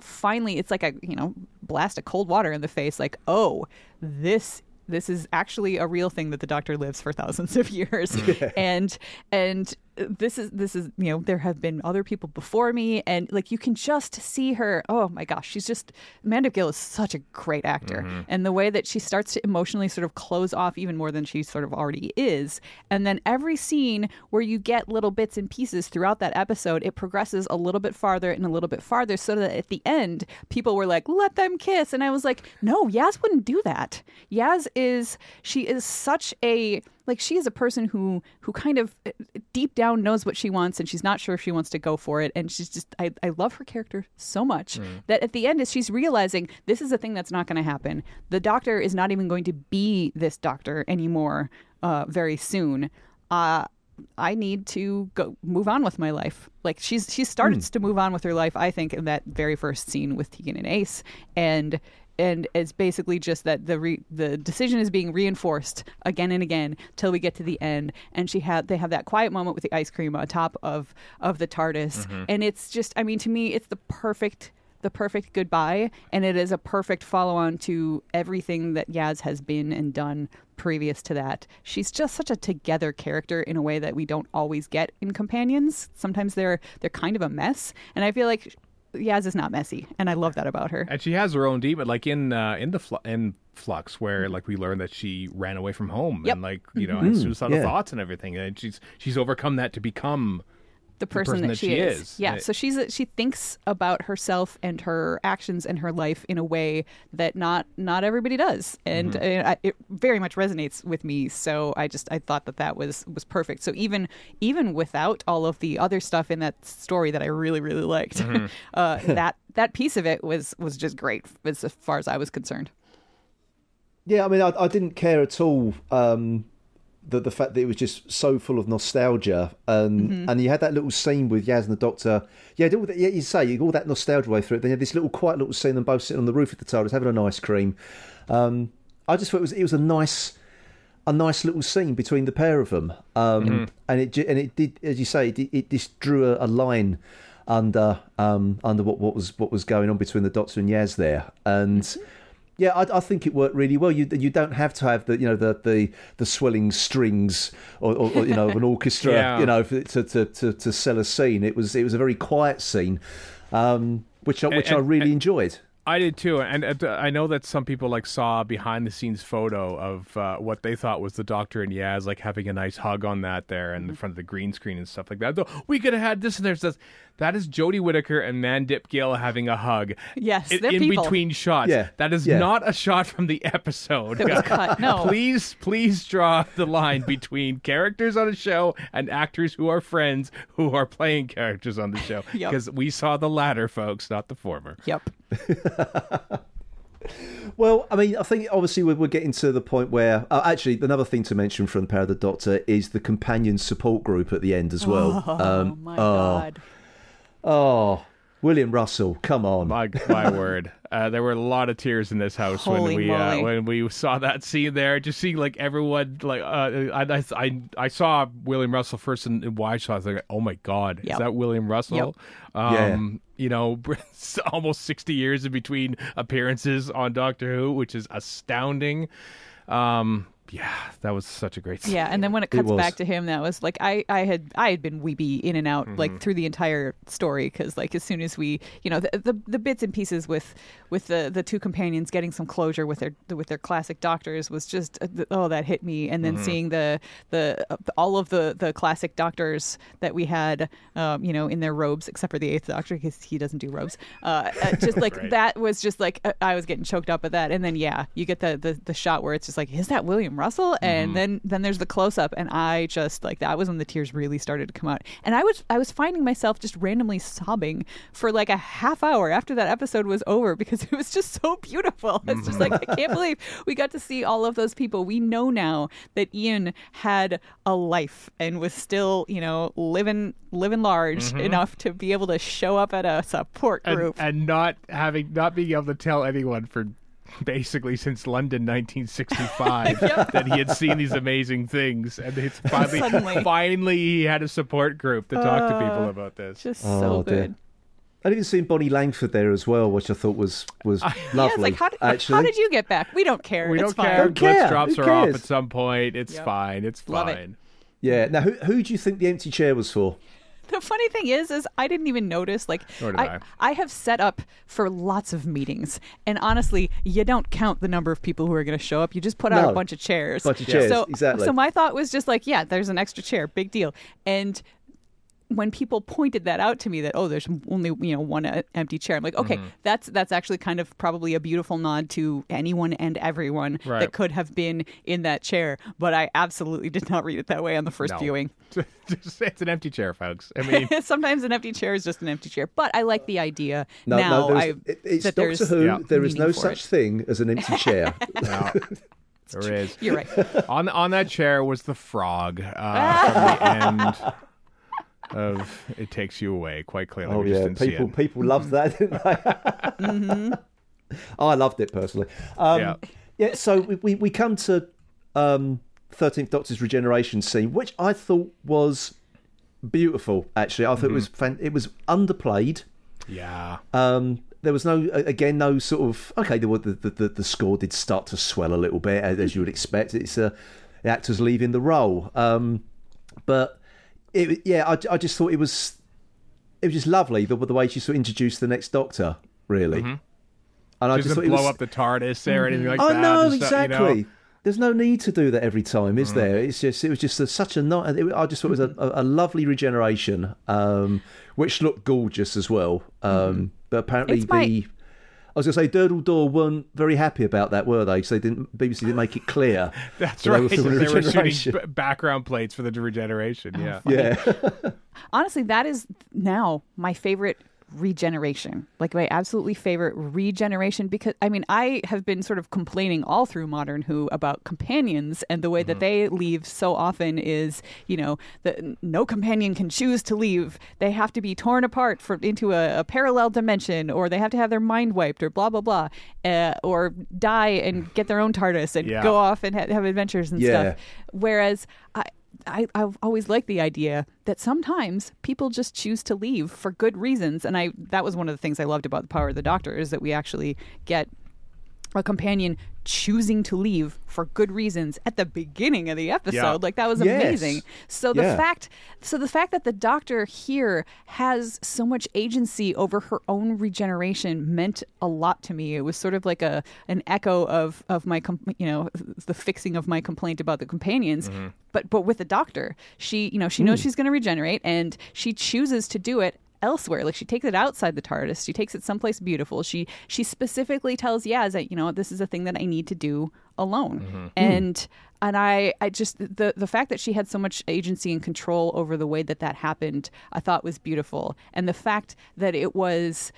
finally, it's like a, you know, blast of cold water in the face. Like, oh, this This is actually a real thing that the Doctor lives for thousands of years. Yeah. And and this is, this is you know, there have been other people before me. And, like, you can just see her. Oh, my gosh. She's just, Amanda Gill is such a great actor. Mm-hmm. And the way that she starts to emotionally sort of close off even more than she sort of already is. And then every scene where you get little bits and pieces throughout that episode, it progresses a little bit farther and a little bit farther so that at the end, people were like, let them kiss. And I was like, no, Yaz wouldn't do that. Yaz is, she is such a... Like, she is a person who, who kind of deep down knows what she wants, and she's not sure if she wants to go for it. And she's just, I, I love her character so much mm. that at the end, as she's realizing this is a thing that's not going to happen. The Doctor is not even going to be this Doctor anymore uh, very soon. Uh, I need to go move on with my life. Like, she's she started mm. to move on with her life, I think, in that very first scene with Tegan and Ace. And... And it's basically just that the re- the decision is being reinforced again and again till we get to the end. And she had they have that quiet moment with the ice cream on top of of the TARDIS, mm-hmm. and it's just I mean to me it's the perfect the perfect goodbye, and it is a perfect follow on to everything that Yaz has been and done previous to that. She's just such a together character in a way that we don't always get in companions. Sometimes they're they're kind of a mess, and I feel like Yaz is not messy, and I love that about her. And she has her own demon, like in uh, in the fl- in Flux, where like we learn that she ran away from home yep. and like you know mm-hmm. has suicidal yeah. thoughts and everything, and she's she's overcome that to become the person, the person that, that she, she is. is. Yeah, right. So she's a, she thinks about herself and her actions and her life in a way that not not everybody does, and mm-hmm. it, it very much resonates with me. So I just I thought that that was was perfect. So even even without all of the other stuff in that story that I really really liked, mm-hmm. uh, that that piece of it was was just great as far as I was concerned. Yeah, I mean, I, I didn't care at all. Um... The, the fact that it was just so full of nostalgia, and mm-hmm. and you had that little scene with Yaz and the Doctor. Yeah, all that, yeah, you say you all that nostalgia way through it. Then you had this little quiet little scene, them both sitting on the roof of the TARDIS having an ice cream. Um, I just thought it was it was a nice, a nice little scene between the pair of them, um, mm-hmm. and it and it did, as you say, it, it just drew a, a line under um, under what, what was what was going on between the Doctor and Yaz there, and. Mm-hmm. Yeah, I, I think it worked really well. You you don't have to have the you know the the, the swelling strings or, or, or you know of an orchestra yeah. you know to, to to to sell a scene. It was it was a very quiet scene, um, which I, which and, I really enjoyed. I did too, and, and I know that some people like saw behind the scenes photo of uh, what they thought was the Doctor and Yaz like having a nice hug on that there in mm-hmm. the front of the green screen and stuff like that. Though we could have had this and there's this. That is Jodie Whittaker and Mandip Gill having a hug. Yes, in, in between shots. Yeah, that is yeah. not a shot from the episode. That was cut. No, please, please draw the line between characters on a show and actors who are friends who are playing characters on the show. Because yep. we saw the latter, folks, not the former. Yep. Well, I mean, I think obviously we're, we're getting to the point where... Uh, actually, another thing to mention from the Power of the Doctor is the companion support group at the end as well. Oh, um, my oh. God. Oh, William Russell, come on. My, my word. Uh, there were a lot of tears in this house Holy when we uh, when we saw that scene there. Just seeing, like, everyone, like, uh, I, I I saw William Russell first in, in wide shots. I was like, oh, my God, yep. is that William Russell? Yep. Um, yeah. You know, almost sixty years in between appearances on Doctor Who, which is astounding. Um Yeah, that was such a great scene. Yeah, and then when it cuts it back to him, that was like I, I had I had been weepy in and out mm-hmm. like through the entire story because like as soon as we you know the the, the bits and pieces with, with the, the two companions getting some closure with their with their classic doctors was just oh that hit me, and then mm-hmm. seeing the the all of the, the classic doctors that we had um, you know in their robes except for the Eighth Doctor because he doesn't do robes uh, just like right. that was just like I was getting choked up at that, and then yeah you get the, the, the shot where it's just like is that William Russell, and mm. then then there's the close-up, and I just like that was when the tears really started to come out, and I was I was finding myself just randomly sobbing for like a half hour after that episode was over because it was just so beautiful. It's just like I can't believe we got to see all of those people. We know now that Ian had a life and was still you know living living large mm-hmm. enough to be able to show up at a support group and, and not having not being able to tell anyone for basically since London nineteen sixty-five yep. that he had seen these amazing things, and it's finally Suddenly. finally he had a support group to talk uh, to people about this. Just oh, so good. Dear. I'd even seen Bonnie Langford there as well, which I thought was was I, lovely. Yeah, like, how, did, how did you get back? We don't care. We it's don't, fine. Care. don't care. Chris drops Who her cares? off at some point. It's yep. fine. It's Love fine. It. Yeah. Now, who who do you think the empty chair was for? The funny thing is, is I didn't even notice. Like, I, I. I have set up for lots of meetings, and honestly, you don't count the number of people who are going to show up. You just put no. out a bunch of chairs. Bunch of chairs. So, exactly. So my thought was just like, yeah, there's an extra chair, big deal. And when people pointed that out to me, that oh, there's only you know one empty chair, I'm like, okay, mm-hmm. that's that's actually kind of probably a beautiful nod to anyone and everyone right. that could have been in that chair. But I absolutely did not read it that way on the first no. viewing. It's an empty chair, folks. I mean, sometimes an empty chair is just an empty chair. But I like the idea. No, now no, I, it, it's that Doctor Who. Yeah. There is no such it. thing as an empty chair. No. There is. You're right. On on that chair was the frog uh, from the end. Of It Takes You Away, quite clearly. Oh, we just yeah. didn't people, see it. People loved that, didn't they? mm-hmm. I loved it personally. Um, yeah. yeah, so we, we, we come to um, thirteenth Doctor's regeneration scene, which I thought was beautiful, actually. I thought mm-hmm. it was fan- it was underplayed. Yeah. Um, there was no, again, no sort of, okay, the, the, the, the score did start to swell a little bit, as you would expect. It's uh, the actors leaving the role. Um, but... It, yeah, I, I just thought it was, it was just lovely the, the way she sort of introduced the next Doctor, really. Mm-hmm. And she I just thought blow it was... up the TARDIS there or anything like oh, that. Oh no, exactly. You know? There's no need to do that every time, is mm. there? It's just it was just a, such a nice. It, I just thought it was a, a, a lovely regeneration, um, which looked gorgeous as well. Um, mm. But apparently it's the my... I was going to say Durdle Door weren't very happy about that, were they? So they didn't B B C didn't make it clear. That's that right. They were, they were shooting b- background plates for the regeneration. Yeah, oh, yeah. Honestly, that is now my favorite. Regeneration, like my absolutely favorite regeneration, because I mean I have been sort of complaining all through Modern Who about companions, and the way mm-hmm. that they leave so often is, you know, that no companion can choose to leave. They have to be torn apart from into a, a parallel dimension, or they have to have their mind wiped, or blah blah blah, uh, or die and get their own TARDIS and yeah. go off and ha- have adventures and yeah. stuff. Whereas I I, I've always liked the idea that sometimes people just choose to leave for good reasons. And I that was one of the things I loved about The Power of the Doctor, is that we actually get a companion choosing to leave for good reasons at the beginning of the episode. Yeah. Like, that was yes. amazing. So the yeah. fact so the fact that the Doctor here has so much agency over her own regeneration meant a lot to me. It was sort of like a an echo of of my com- you know the fixing of my complaint about the companions. Mm-hmm. But but with the Doctor, she you know she knows mm. she's going to regenerate, and she chooses to do it elsewhere. Like, she takes it outside the TARDIS, she takes it someplace beautiful. She she specifically tells Yaz that, you know, this is a thing that I need to do alone. Mm-hmm. And and I I just the the fact that she had so much agency and control over the way that that happened, I thought was beautiful. And the fact that it was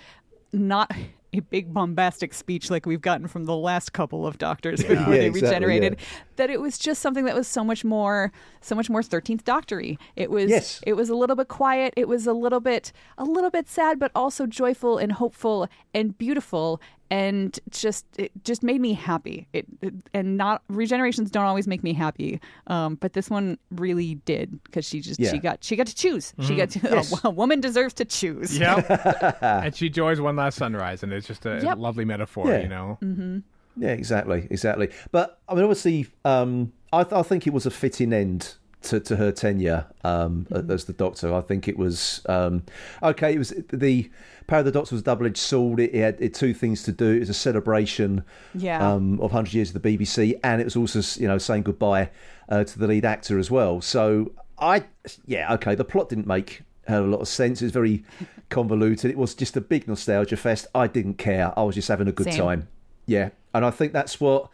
not a big bombastic speech like we've gotten from the last couple of Doctors yeah. before yeah, they regenerated. Exactly, yeah. That it was just something that was so much more, so much more thirteenth Doctor-y. It was, yes. it was a little bit quiet. It was a little bit, a little bit sad, but also joyful and hopeful and beautiful, and just, it just made me happy. It, it and not regenerations don't always make me happy, um, but this one really did, because she just yeah. she got she got to choose. Mm-hmm. She got to, yes. a, a woman deserves to choose. Yeah, and she joins one last sunrise, and it's just a yep. lovely metaphor, yeah. you know. Mm-hmm. Yeah, exactly, exactly. But I mean, obviously, um, I, th- I think it was a fitting end to, to her tenure um, mm-hmm. as the Doctor. I think it was um, okay. It was the Power of the Doctor was a double-edged sword. It, it had it two things to do. It was a celebration, yeah. um, of one hundred years of the B B C, and it was also, you know, saying goodbye uh, to the lead actor as well. So I, yeah, okay. The plot didn't make a lot of sense. It was very convoluted. It was just a big nostalgia fest. I didn't care. I was just having a good Same. time. Yeah. And I think that's what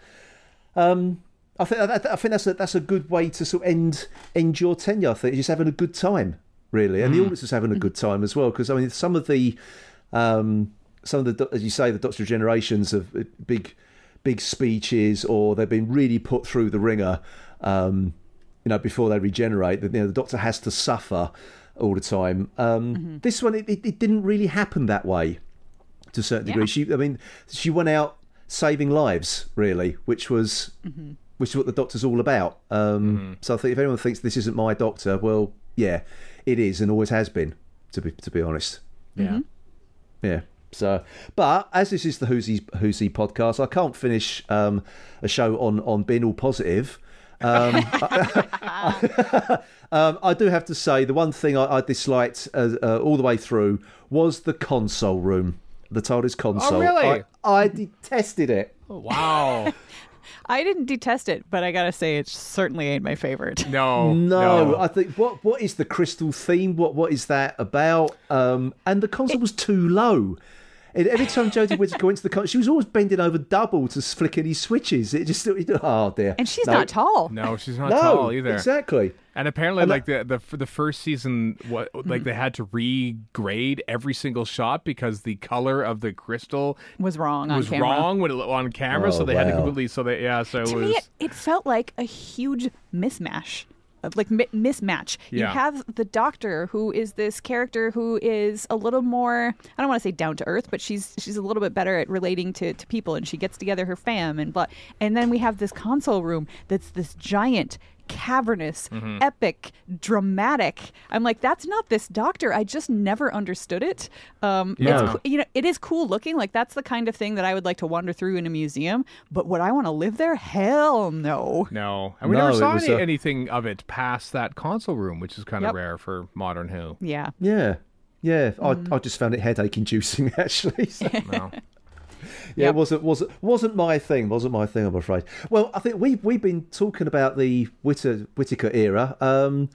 um, I think. I, I think that's a, that's a good way to sort of end end your tenure. I think just having a good time, really, and mm. the audience was having a good time as well. Because I mean, some of the um, some of the, as you say, the Doctor generations of big big speeches, or they've been really put through the ringer. Um, you know, before they regenerate, that, you know, the Doctor has to suffer all the time. Um, mm-hmm. This one, it, it, it didn't really happen that way to a certain degree. Yeah. She, I mean, she went out saving lives, really, which was mm-hmm. which is what the Doctor's all about. Um, mm-hmm. So I think if anyone thinks this isn't my Doctor, well, yeah, it is, and always has been, to be to be honest. Yeah, mm-hmm. yeah. So, but as this is the Who's He, Who's He podcast, I can't finish um, a show on on being all positive. Um, I, um, I do have to say the one thing I, I disliked uh, uh, all the way through was the console room. The TARDIS console. Oh, really? I, I detested it. Oh, wow. I didn't detest it, but I gotta say it certainly ain't my favorite. No, no. no. I think what what is the crystal theme? What what is that about? Um, and the console it, was too low. It, every time Jodie Whittaker went to the console, she was always bending over double to flick any switches. It just it, oh dear. And she's no. not tall. No, she's not no, tall either. Exactly. And apparently, and like that, the the the first season, what like mm-hmm. they had to regrade every single shot because the color of the crystal was wrong. Was on camera. wrong when it, on camera, oh, so they wow. had to completely. So they yeah. So to it was, me, it, it felt like a huge mismatch. Like mi- mismatch. Yeah. You have the Doctor, who is this character who is a little more, I don't want to say down to earth, but she's she's a little bit better at relating to, to people, and she gets together her fam and blah. And then we have this console room that's this giant, cavernous, mm-hmm. epic, dramatic. I'm like, that's not this Doctor. I just never understood it. Um, yeah. it's, you know, it is cool looking. Like, that's the kind of thing that I would like to wander through in a museum. But would I want to live there? Hell no. No. And we no, never saw any, a... anything of it past that console room, which is kind yep. of rare for Modern Who. Yeah. Yeah. Yeah. Mm-hmm. I, I just found it headache inducing, actually. So. no. yeah, yep. it wasn't wasn't wasn't my thing. Wasn't my thing, I'm afraid. Well, I think we've we've been talking about the Whittaker Whittaker era. Um,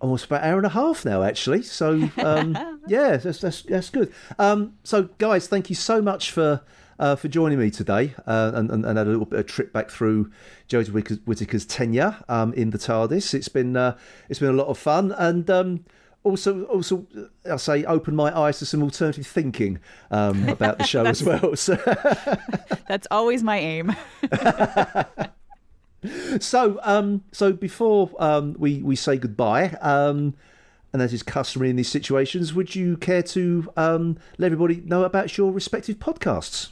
almost about an hour and a half now, actually. So um, yeah, that's, that's that's good. Um, so guys, thank you so much for. Uh, for joining me today uh, and, and, and had a little bit of trip back through Jodie Whittaker's tenure um, in the TARDIS. It's been uh, it's been a lot of fun, and um, also also I say opened my eyes to some alternative thinking um, about the show as well. So that's always my aim. so um, so before um, we we say goodbye. Um, And as is customary in these situations, would you care to um, let everybody know about your respective podcasts?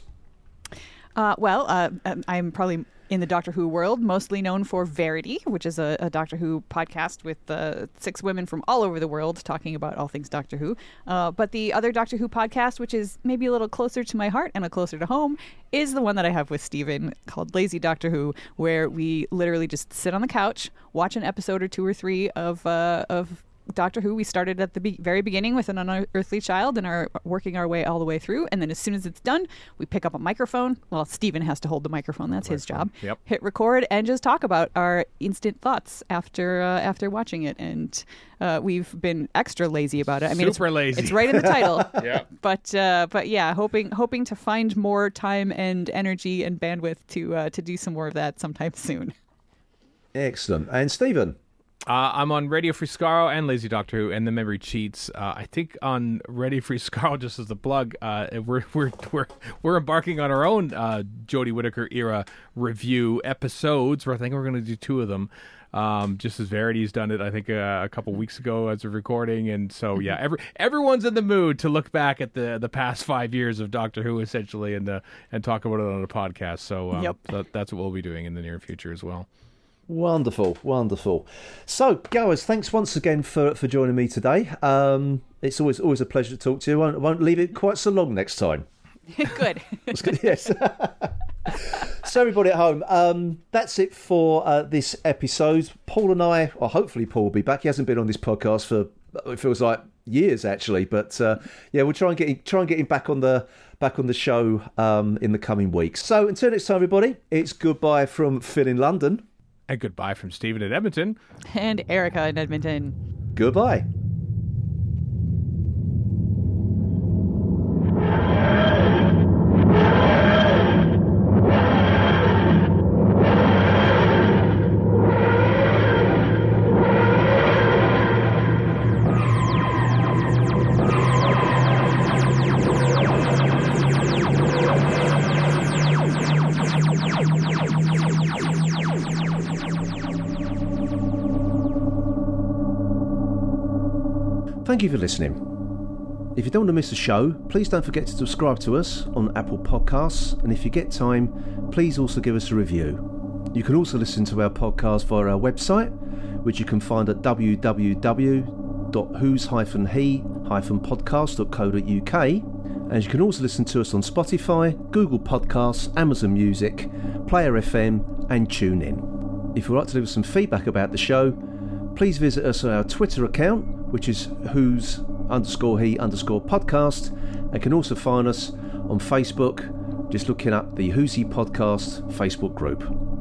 Uh, well, uh, I'm probably in the Doctor Who world, mostly known for Verity, which is a, a Doctor Who podcast with uh, six women from all over the world talking about all things Doctor Who. Uh, but the other Doctor Who podcast, which is maybe a little closer to my heart and a closer to home, is the one that I have with Stephen called Lazy Doctor Who, where we literally just sit on the couch, watch an episode or two or three of uh, of. Doctor Who. We started at the be- very beginning with An Unearthly Child and are working our way all the way through. And then as soon as it's done, we pick up a microphone. Well, Stephen has to hold the microphone. That's his job. Yep. Hit record and just talk about our instant thoughts after uh, after watching it. And uh, we've been extra lazy about it. I mean, super it's, lazy. It's right in the title. yeah. But uh, but yeah, hoping hoping to find more time and energy and bandwidth to uh, to do some more of that sometime soon. Excellent. And Stephen. Uh, I'm on Radio Free Skaro and Lazy Doctor Who and The Memory Cheats. Uh, I think on Radio Free Skaro, just as the plug, uh, we're we're we're we're embarking on our own uh, Jodie Whittaker era review episodes. Where I think we're going to do two of them, um, just as Verity's done it. I think uh, a couple weeks ago as a recording, and so yeah, every everyone's in the mood to look back at the the past five years of Doctor Who essentially, and uh, and talk about it on a podcast. So, um, yep. so that's what we'll be doing in the near future as well. Wonderful, wonderful. So, guys, thanks once again for, for joining me today. Um, it's always always a pleasure to talk to you. I won't, won't leave it quite so long next time. Good. good. Yes. So, everybody at home, um, that's it for uh, this episode. Paul and I, or hopefully Paul will be back. He hasn't been on this podcast for, it feels like, years actually. But uh, yeah, we'll try and get him, try and get him back on the back on the show um, in the coming weeks. So, until next time, everybody, it's goodbye from Phil in London. And goodbye from Stephen in Edmonton. And Erica in Edmonton. Goodbye. Thank you for listening. If you don't want to miss a show, please don't forget to subscribe to us on Apple Podcasts, and if you get time, please also give us a review. You can also listen to our podcast via our website, which you can find at w w w dot whos dash he dash podcast dot co dot u k, and you can also listen to us on Spotify, Google Podcasts, Amazon Music, Player F M and TuneIn. If you'd like to leave us some feedback about the show, please visit us on our Twitter account, which is who's underscore he underscore podcast, and can also find us on Facebook, just looking up the Who's He Podcast Facebook group.